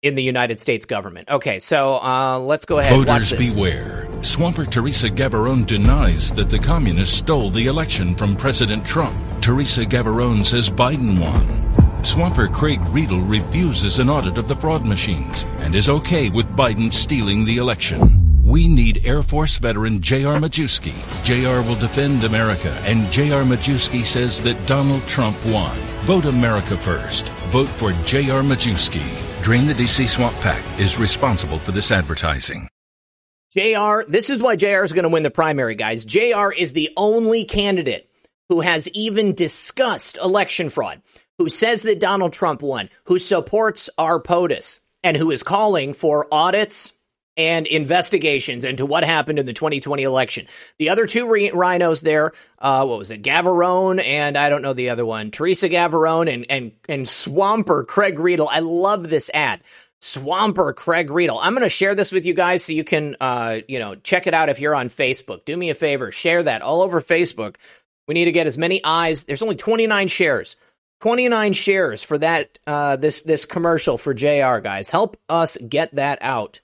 in the United States government. Okay, so uh, let's go ahead. Voters beware. Swamper Teresa Gavarone denies that the communists stole the election from President Trump. Teresa Gavarone says Biden won. Swamper Craig Riedel refuses an audit of the fraud machines and is okay with Biden stealing the election. We need Air Force veteran J R Majewski. J R will defend America, and J R Majewski says that Donald Trump won. Vote America first. Vote for J R Majewski. Drain the D C Swamp Pack is responsible for this advertising. J R, this is why J R is going to win the primary, guys. J R is the only candidate who has even discussed election fraud, who says that Donald Trump won, who supports our POTUS, and who is calling for audits and investigations into what happened in the twenty twenty election. The other two re- rhinos there, uh, what was it, Gavarone and I don't know the other one, Teresa Gavarone and and and Swamper Craig Riedel. I love this ad, Swamper Craig Riedel. I'm going to share this with you guys so you can, uh, you know, check it out if you're on Facebook. Do me a favor, share that all over Facebook. We need to get as many eyes. There's only twenty-nine shares. twenty-nine shares for that uh, this this commercial for J R, guys. Help us get that out,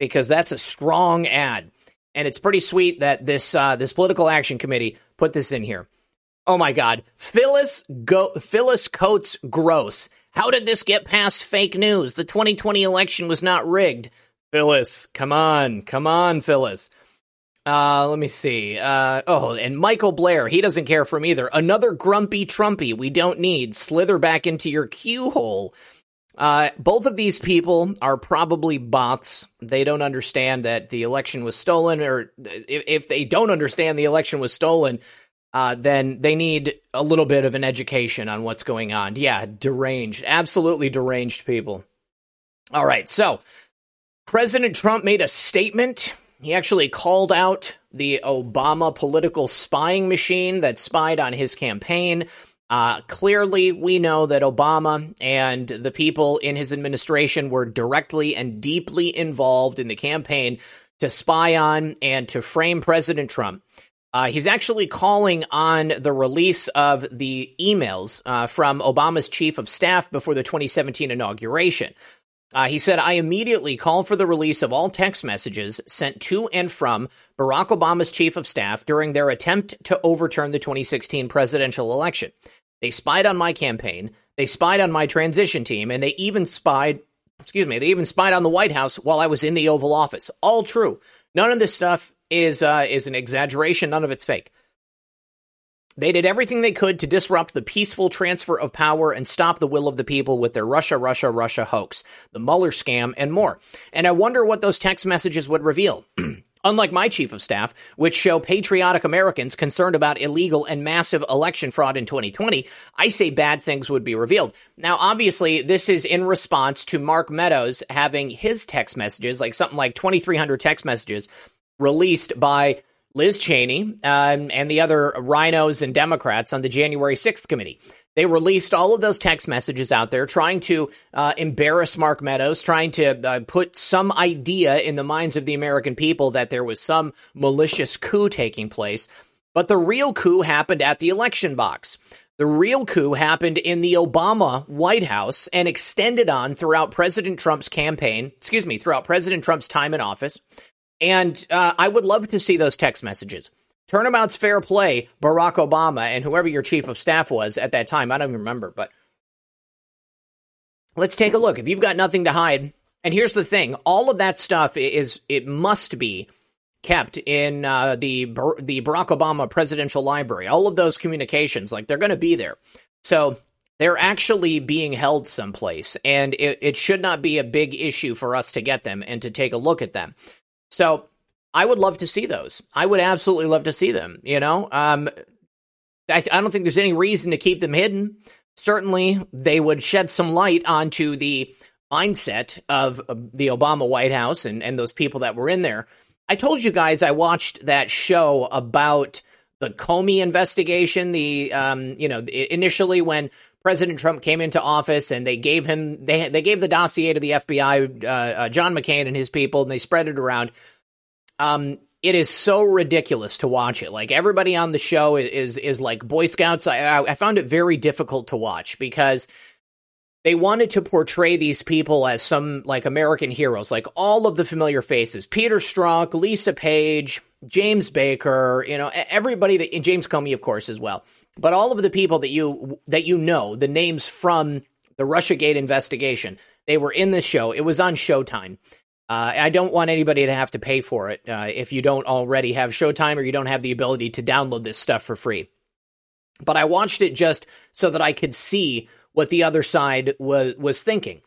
because that's a strong ad, and it's pretty sweet that this uh, this political action committee put this in here. Oh my God, Phyllis Go- Phyllis Coates Gross. How did this get past fake news? The twenty twenty election was not rigged. Phyllis, come on, come on, Phyllis. Uh, let me see. Uh, oh, and Michael Blair, he doesn't care for him either. Another grumpy Trumpy we don't need. Slither back into your Q hole. Uh, both of these people are probably bots. They don't understand that the election was stolen, or if, if they don't understand the election was stolen, uh, then they need a little bit of an education on what's going on. Yeah, deranged, absolutely deranged people. All right, so President Trump made a statement. He actually called out the Obama political spying machine that spied on his campaign. Uh, clearly, we know that Obama and the people in his administration were directly and deeply involved in the campaign to spy on and to frame President Trump. Uh, he's actually calling on the release of the emails uh, from Obama's chief of staff before the twenty seventeen inauguration. Uh, he said, I immediately called for the release of all text messages sent to and from Barack Obama's chief of staff during their attempt to overturn the twenty sixteen presidential election. They spied on my campaign, they spied on my transition team, and they even spied, excuse me, they even spied on the White House while I was in the Oval Office. All true. None of this stuff is uh, is an exaggeration. None of it's fake. They did everything they could to disrupt the peaceful transfer of power and stop the will of the people with their Russia, Russia, Russia hoax, the Mueller scam, and more. And I wonder what those text messages would reveal. Unlike my chief of staff, which show patriotic Americans concerned about illegal and massive election fraud in twenty twenty, I say bad things would be revealed. Now, obviously, this is in response to Mark Meadows having his text messages, like something like twenty-three hundred text messages released by Liz Cheney um, and the other rhinos and Democrats on the January sixth committee. They released all of those text messages out there trying to uh, embarrass Mark Meadows, trying to uh, put some idea in the minds of the American people that there was some malicious coup taking place. But the real coup happened at the election box. The real coup happened in the Obama White House and extended on throughout President Trump's campaign, excuse me, throughout President Trump's time in office. And uh, I would love to see those text messages. Turnabout's fair play, Barack Obama, and whoever your chief of staff was at that time. I don't even remember, but let's take a look. If you've got nothing to hide And here's the thing. All of that stuff is it must be kept in uh, the the Barack Obama presidential library. All of those communications, like they're going to be there. So they're actually being held someplace, and it, it should not be a big issue for us to get them and to take a look at them. So I would love to see those. I would absolutely love to see them. You know, um, I, I don't think there's any reason to keep them hidden. Certainly, they would shed some light onto the mindset of the Obama White House and, and those people that were in there. I told you guys I watched that show about the Comey investigation, the, um, you know, initially when President Trump came into office and they gave him, they they gave the dossier to the F B I, uh, uh, John McCain and his people, and they spread it around. Um, it is so ridiculous to watch it. Like everybody on the show is is, is like Boy Scouts. I, I found it very difficult to watch because they wanted to portray these people as some like American heroes, like all of the familiar faces, Peter Strzok, Lisa Page, James Baker, you know, everybody that, and James Comey, of course, as well. But all of the people that you that, you know, the names from the Russiagate investigation, they were in this show. It was on Showtime. Uh, I don't want anybody to have to pay for it uh, if you don't already have Showtime or you don't have the ability to download this stuff for free. But I watched it just so that I could see what the other side was was thinking.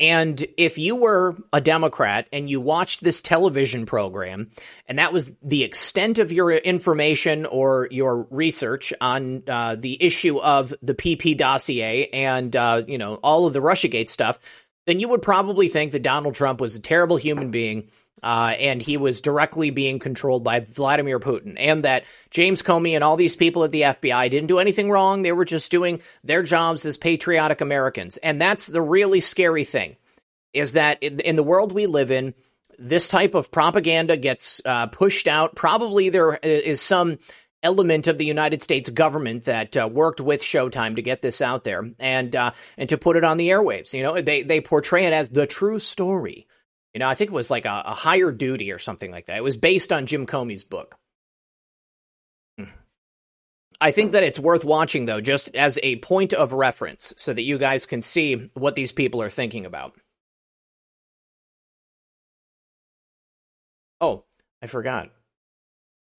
And if you were a Democrat and you watched this television program and that was the extent of your information or your research on uh, the issue of the P P dossier and, uh, you know, all of the Russiagate stuff, then you would probably think that Donald Trump was a terrible human being uh, and he was directly being controlled by Vladimir Putin, and that James Comey and all these people at the F B I didn't do anything wrong. They were just doing their jobs as patriotic Americans. And that's the really scary thing, is that in, in the world we live in, this type of propaganda gets uh, pushed out. Probably there is some element of the United States government that uh, worked with Showtime to get this out there and uh, and to put it on the airwaves. You know, they they portray it as the true story. You know, I think it was like a, a Higher Duty or something like that. It was based on Jim Comey's book. I think that it's worth watching, though, just as a point of reference so that you guys can see what these people are thinking about. Oh, I forgot.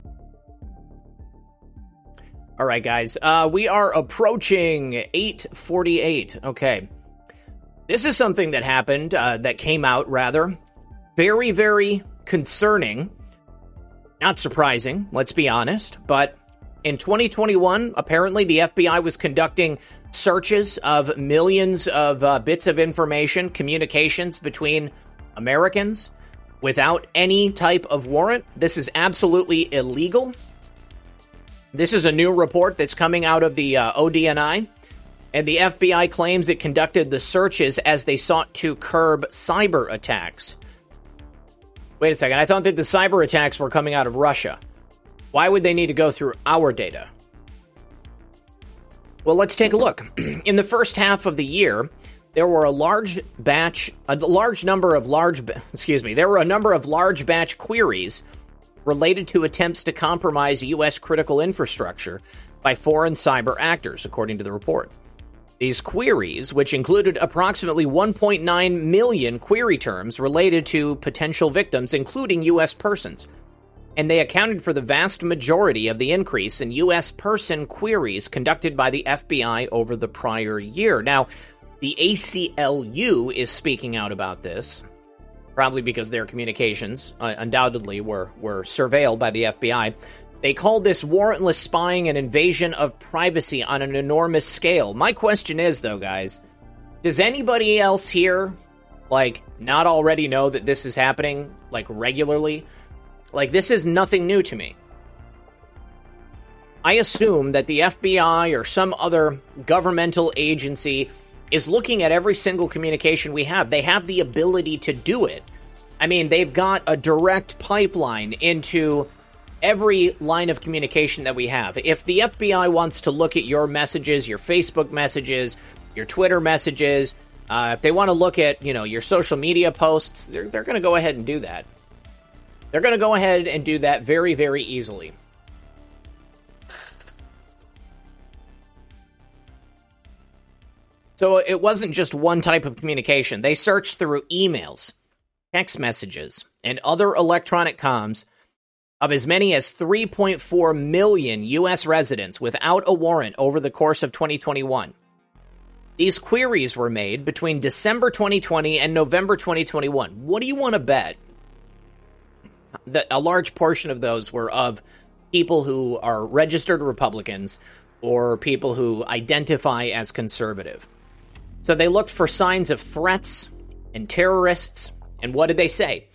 All right, guys, uh, we are approaching eight forty-eight. Okay, this is something that happened, uh, that came out rather. Very, very concerning. Not surprising, let's be honest. But in twenty twenty-one, apparently the F B I was conducting searches of millions of uh, bits of information, communications between Americans without any type of warrant. This is absolutely illegal. This is a new report that's coming out of the uh, O D N I, and the F B I claims it conducted the searches as they sought to curb cyber attacks. Wait a second. I thought that the cyber attacks were coming out of Russia. Why would they need to go through our data? Well, let's take a look. In the first half of the year, there were a large batch, a large number of large, excuse me, there were a number of large batch queries related to attempts to compromise U S critical infrastructure by foreign cyber actors, according to the report. These queries, which included approximately one point nine million query terms related to potential victims, including U S persons, and they accounted for the vast majority of the increase in U S person queries conducted by the F B I over the prior year. Now, the A C L U is speaking out about this, probably because their communications uh, undoubtedly were, were surveilled by the F B I. They called this warrantless spying an invasion of privacy on an enormous scale. My question is, though, guys, does anybody else here, like, not already know that this is happening, like, regularly? Like, this is nothing new to me. I assume that the F B I or some other governmental agency is looking at every single communication we have. They have the ability to do it. I mean, they've got a direct pipeline into every line of communication that we have. If the F B I wants to look at your messages, your Facebook messages, your Twitter messages, uh, if they want to look at, you know, your social media posts, they're, they're going to go ahead and do that. They're going to go ahead and do that very, very easily. So it wasn't just one type of communication. They searched through emails. text messages, and other electronic comms of as many as three point four million U S residents without a warrant over the course of twenty twenty-one. These queries were made between December twenty twenty and November twenty twenty-one. What do you want to bet that a large portion of those were of people who are registered Republicans or people who identify as conservative? So they looked for signs of threats and terrorists. And what did they say?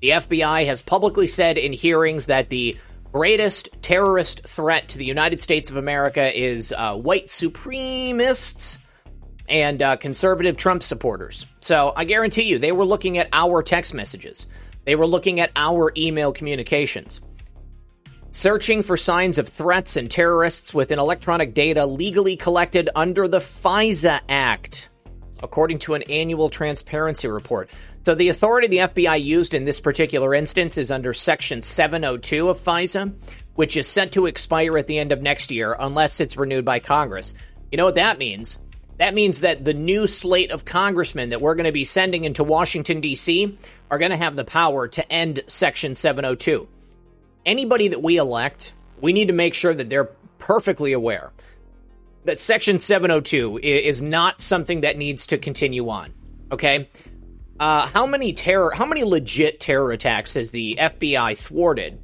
The F B I has publicly said in hearings that the greatest terrorist threat to the United States of America is uh, white supremacists and uh, conservative Trump supporters. So I guarantee you, they were looking at our text messages. They were looking at our email communications. Searching for signs of threats and terrorists within electronic data legally collected under the FISA Act, according to an annual transparency report. So the authority the F B I used in this particular instance is under Section seven oh two of FISA, which is set to expire at the end of next year unless it's renewed by Congress. You know what that means? That means that the new slate of congressmen that we're going to be sending into Washington, D C are going to have the power to end Section seven oh two. Anybody that we elect, we need to make sure that they're perfectly aware that Section seven oh two is not something that needs to continue on. Okay, uh, how many terror, how many legit terror attacks has the F B I thwarted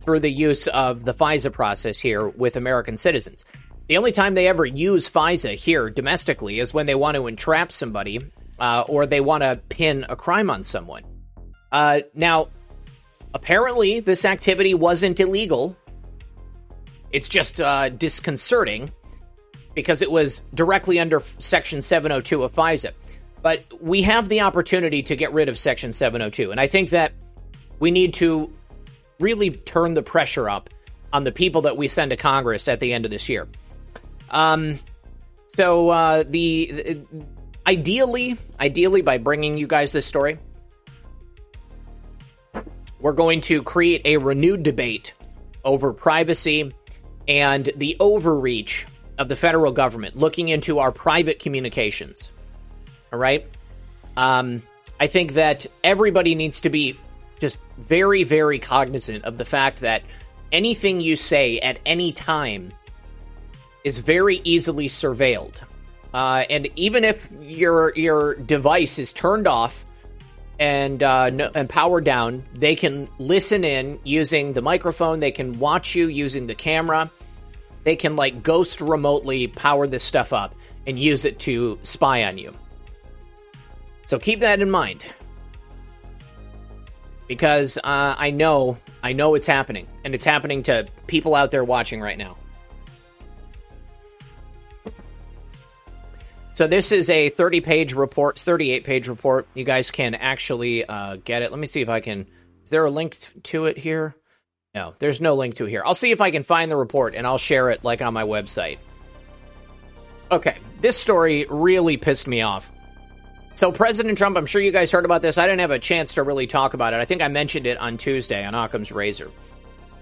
through the use of the FISA process here with American citizens? The only time they ever use FISA here domestically is when they want to entrap somebody uh, or they want to pin a crime on someone. Uh, now, apparently, this activity wasn't illegal. It's just uh, disconcerting because it was directly under Section seven oh two of FISA. But we have the opportunity to get rid of Section seven oh two. And I think that we need to really turn the pressure up on the people that we send to Congress at the end of this year. Um, so uh, the ideally, ideally, by bringing you guys this story, we're going to create a renewed debate over privacy and the overreach of the federal government, looking into our private communications. All right. Um, I think that everybody needs to be just very, very cognizant of the fact that anything you say at any time is very easily surveilled. Uh, and even if your your device is turned off and, uh, no, and powered down, they can listen in using the microphone. They can watch you using the camera. They can, like, ghost remotely power this stuff up and use it to spy on you. So keep that in mind. Because uh, I know, I know it's happening. And it's happening to people out there watching right now. So this is a thirty-page report, thirty-eight-page report. You guys can actually uh, get it. Let me see if I can... Is there a link to it here? No, there's no link to it here. I'll see if I can find the report, and I'll share it, like, on my website. Okay, this story really pissed me off. So President Trump, I'm sure you guys heard about this. I didn't have a chance to really talk about it. I think I mentioned it on Tuesday on Occam's Razor.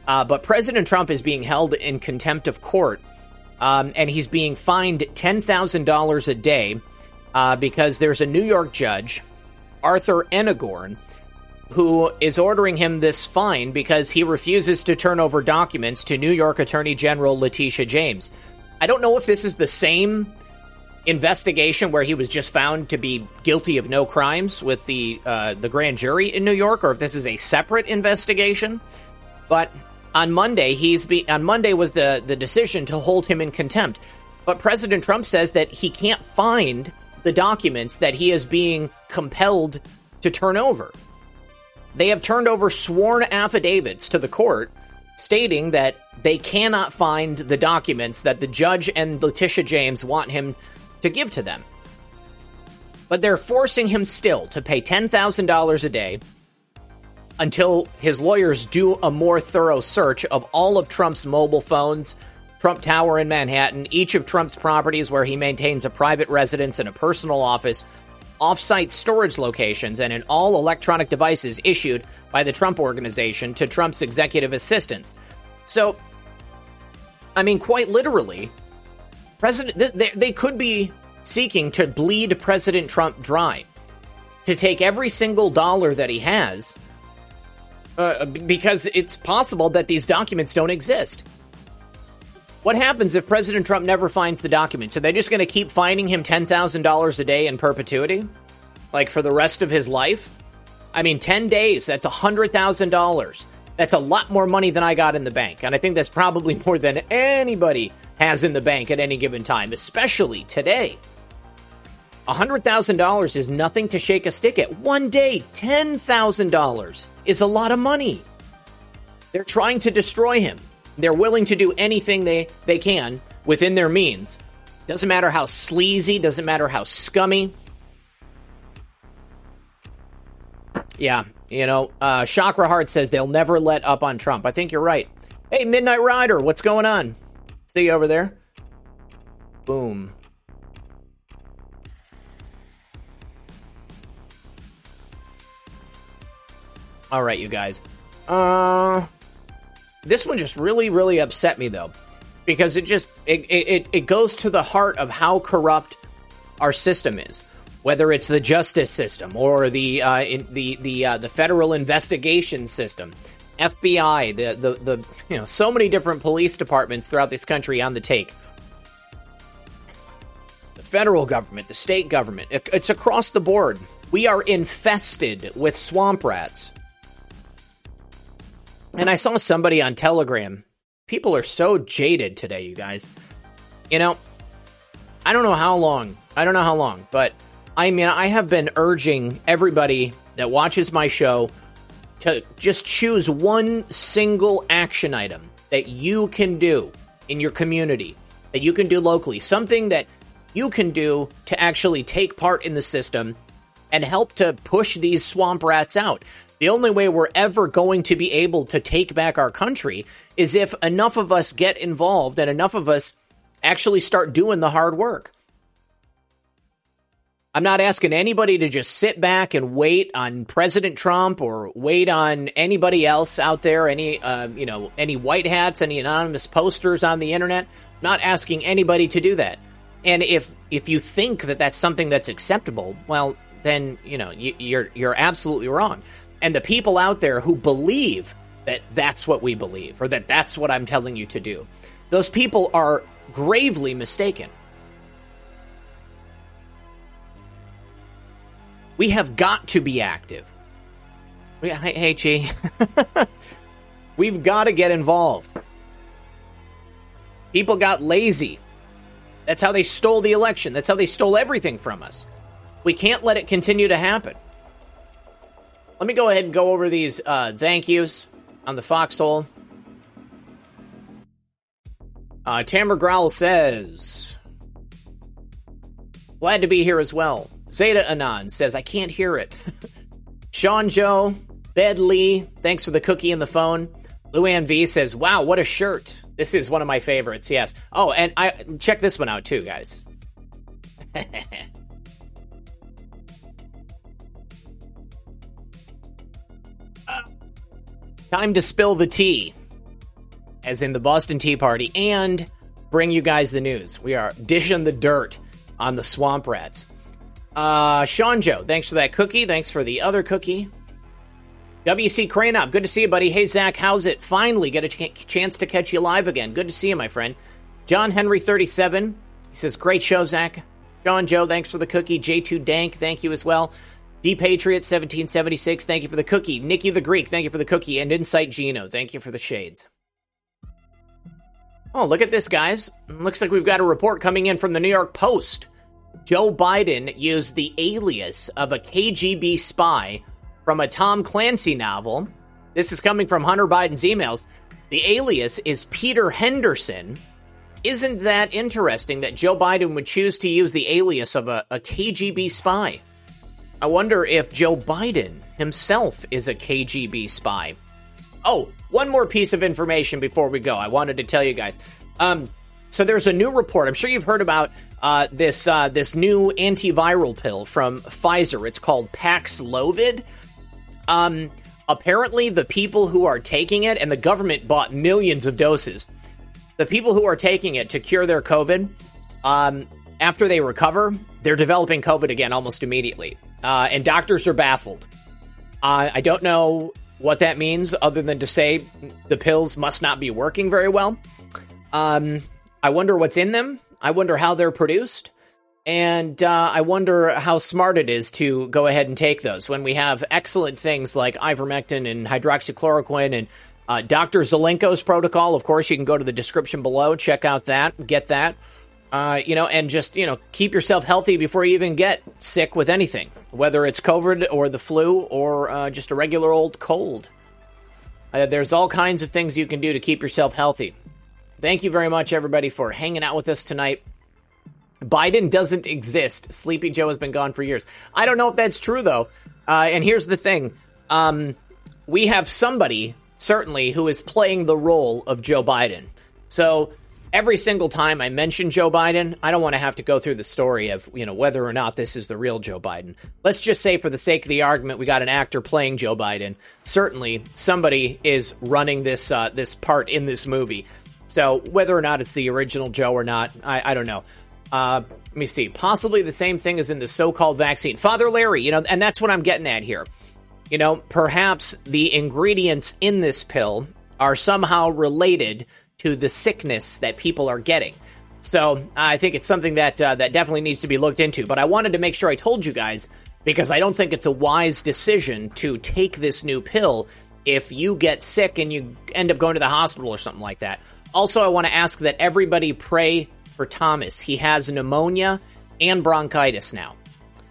Uh, but President Trump is being held in contempt of court. Um, and he's being fined ten thousand dollars a day uh, because there's a New York judge, Arthur Enegorn, who is ordering him this fine because he refuses to turn over documents to New York Attorney General Letitia James. I don't know if this is the same investigation where he was just found to be guilty of no crimes with the uh, the grand jury in New York, or if this is a separate investigation, but... On Monday, he's be- on Monday was the, the decision to hold him in contempt. But President Trump says that he can't find the documents that he is being compelled to turn over. They have turned over sworn affidavits to the court stating that they cannot find the documents that the judge and Letitia James want him to give to them. But they're forcing him still to pay ten thousand dollars a day until his lawyers do a more thorough search of all of Trump's mobile phones, Trump Tower in Manhattan, each of Trump's properties where he maintains a private residence and a personal office, off-site storage locations, and in all electronic devices issued by the Trump Organization to Trump's executive assistants. So, I mean, quite literally, President they, they could be seeking to bleed President Trump dry. to take every single dollar that he has uh, because it's possible that these documents don't exist. What happens if President Trump never finds the documents? Are they just going to keep fining him ten thousand dollars a day in perpetuity? Like for the rest of his life? I mean, ten days, that's one hundred thousand dollars. That's a lot more money than I got in the bank. And I think that's probably more than anybody has in the bank at any given time, especially today. one hundred thousand dollars is nothing to shake a stick at. One day, ten thousand dollars is a lot of money. They're trying to destroy him. They're willing to do anything they, they can within their means. Doesn't matter how sleazy, doesn't matter how scummy. Yeah, you know, uh, Chakra Heart says they'll never let up on Trump. I think you're right. Hey, Midnight Rider, what's going on? See you over there. Boom. All right, you guys. Uh, this one just really, really upset me, though, because it just it, it, it goes to the heart of how corrupt our system is. Whether it's the justice system or the uh, in, the the uh, the federal investigation system, F B I, the the the you know so many different police departments throughout this country on the take, the federal government, the state government, it, it's across the board. We are infested with swamp rats. And I saw somebody on Telegram. People are so jaded today, you guys. You know, I don't know how long. I don't know how long, but. I mean, I have been urging everybody that watches my show to just choose one single action item that you can do in your community, that you can do locally, something that you can do to actually take part in the system and help to push these swamp rats out. The only way we're ever going to be able to take back our country is if enough of us get involved and enough of us actually start doing the hard work. I'm not asking anybody to just sit back and wait on President Trump or wait on anybody else out there, any uh, you know, any white hats, any anonymous posters on the internet. I'm not asking anybody to do that. And if if you think that that's something that's acceptable, well, then you know you, you're you're absolutely wrong. And the people out there who believe that that's what we believe or that that's what I'm telling you to do, those people are gravely mistaken. We have got to be active. We, hey, Chi. We've got to get involved. People got lazy. That's how they stole the election. That's how they stole everything from us. We can't let it continue to happen. Let me go ahead and go over these uh, thank yous on the Foxhole. Uh, Tamara Growl says, glad to be here as well. Zeta Anon says, I can't hear it. Sean Joe, Bed Lee, thanks for the cookie and the phone. Luann V says, wow, what a shirt. This is one of my favorites, yes. Oh, and I check this one out too, guys. uh, time to spill the tea, as in the Boston Tea Party, and bring you guys the news. We are dishing the dirt on the swamp rats. Uh, Sean Joe, thanks for that cookie. Thanks for the other cookie. W C Cranop, good to see you, buddy. Hey, Zach, how's it? Finally get a ch- chance to catch you live again. Good to see you, my friend. John Henry thirty-seven, he says, great show, Zach. Sean Joe, thanks for the cookie. J two Dank, thank you as well. D Patriot seventeen seventy-six, thank you for the cookie. Nikki the Greek, thank you for the cookie. And Insight Gino, thank you for the shades. Oh, look at this, guys. Looks like we've got a report coming in from the New York Post. Joe Biden used the alias of a K G B spy from a Tom Clancy novel. This is coming from Hunter Biden's emails. The alias is Peter Henderson. Isn't that interesting that Joe Biden would choose to use the alias of a, a K G B spy? I wonder if Joe Biden himself is a K G B spy. Oh, one more piece of information before we go. I wanted to tell you guys. Um... So there's a new report. I'm sure you've heard about uh, this uh, this new antiviral pill from Pfizer. It's called Paxlovid. Um, apparently, the people who are taking it, and the government bought millions of doses, the people who are taking it to cure their COVID, um, after they recover, they're developing COVID again almost immediately. uh, and doctors are baffled. Uh, I don't know what that means other than to say the pills must not be working very well. Um, I wonder what's in them. I wonder how they're produced. And uh, I wonder how smart it is to go ahead and take those when we have excellent things like ivermectin and hydroxychloroquine and uh, Doctor Zelenko's protocol. Of course, you can go to the description below, check out that, get that, uh, you know, and just, you know, keep yourself healthy before you even get sick with anything, whether it's COVID or the flu or uh, just a regular old cold. Uh, there's all kinds of things you can do to keep yourself healthy. Thank you very much, everybody, for hanging out with us tonight. Biden doesn't exist. Sleepy Joe has been gone for years. I don't know if that's true, though. Uh, and here's the thing. Um, we have somebody, certainly, who is playing the role of Joe Biden. So every single time I mention Joe Biden, I don't want to have to go through the story of, you know, whether or not this is the real Joe Biden. Let's just say for the sake of the argument, we got an actor playing Joe Biden. Certainly somebody is running this uh, this part in this movie. So whether or not it's the original Joe or not, I, I don't know. Uh, let me see. Possibly the same thing as in the so-called vaccine. Father Larry, you know, and that's what I'm getting at here. You know, perhaps the ingredients in this pill are somehow related to the sickness that people are getting. So I think it's something that uh, that definitely needs to be looked into. But I wanted to make sure I told you guys, because I don't think it's a wise decision to take this new pill if you get sick and you end up going to the hospital or something like that. Also, I want to ask that everybody pray for Thomas. He has pneumonia and bronchitis now.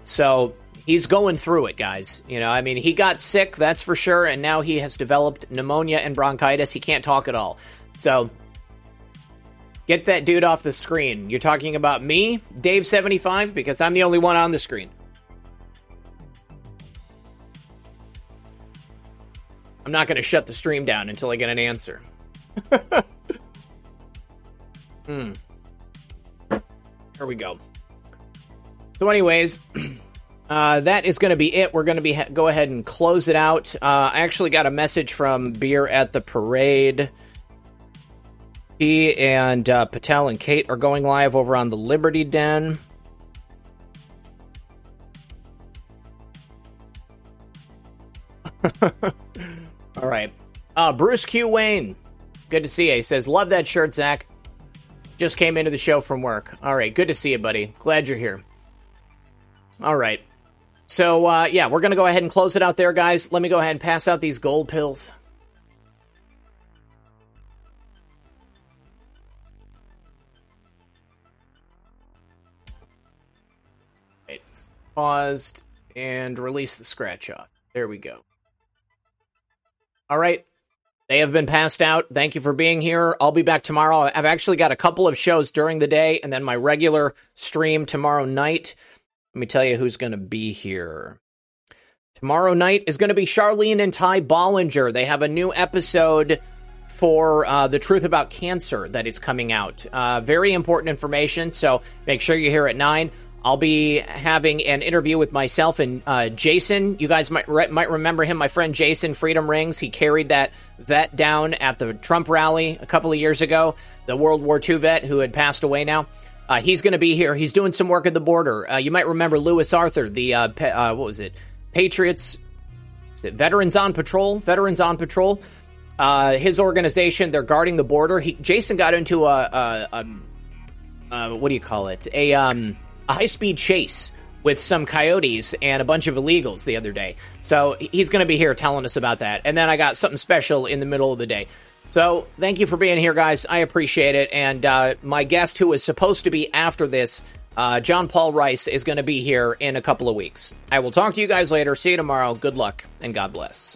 So he's going through it, guys. You know, I mean, he got sick, that's for sure. And now he has developed pneumonia and bronchitis. He can't talk at all. So get that dude off the screen. You're talking about me, Dave seventy-five, because I'm the only one on the screen. I'm not going to shut the stream down until I get an answer. Hmm. Here we go. So anyways, uh, that is going to be it. We're going to be ha- go ahead and close it out. Uh, I actually got a message from Beer at the Parade. He and uh, Patel and Kate are going live over on the Liberty Den. All right. Uh, Bruce Q. Wayne. Good to see you. He says, love that shirt, Zach. Just came into the show from work. All right. Good to see you, buddy. Glad you're here. All right. So, uh, yeah, we're going to go ahead and close it out there, guys. Let me go ahead and pass out these gold pills. It's paused and release the scratch off. There we go. All right. They have been passed out. Thank you for being here. I'll be back tomorrow. I've actually got a couple of shows during the day and then my regular stream tomorrow night. Let me tell you who's going to be here. Tomorrow night is going to be Charlene and Ty Bollinger. They have a new episode for uh, The Truth About Cancer that is coming out. Uh, very important information, so make sure you're here at nine. I'll be having an interview with myself and uh, Jason. You guys might re- might remember him, my friend Jason, Freedom Rings. He carried that vet down at the Trump rally a couple of years ago, the World War Two vet who had passed away now. Uh, he's going to be here. He's doing some work at the border. Uh, you might remember Lewis Arthur, the, uh, pa- uh, what was it, Patriots, is it Veterans on Patrol? Veterans on Patrol. Uh, his organization, they're guarding the border. He, Jason got into a, a, a, a, what do you call it, a... um. a high-speed chase with some coyotes and a bunch of illegals the other day. So he's going to be here telling us about that. And then I got something special in the middle of the day. So thank you for being here, guys. I appreciate it. And uh, my guest, who is supposed to be after this, uh, John Paul Rice, is going to be here in a couple of weeks. I will talk to you guys later. See you tomorrow. Good luck and God bless.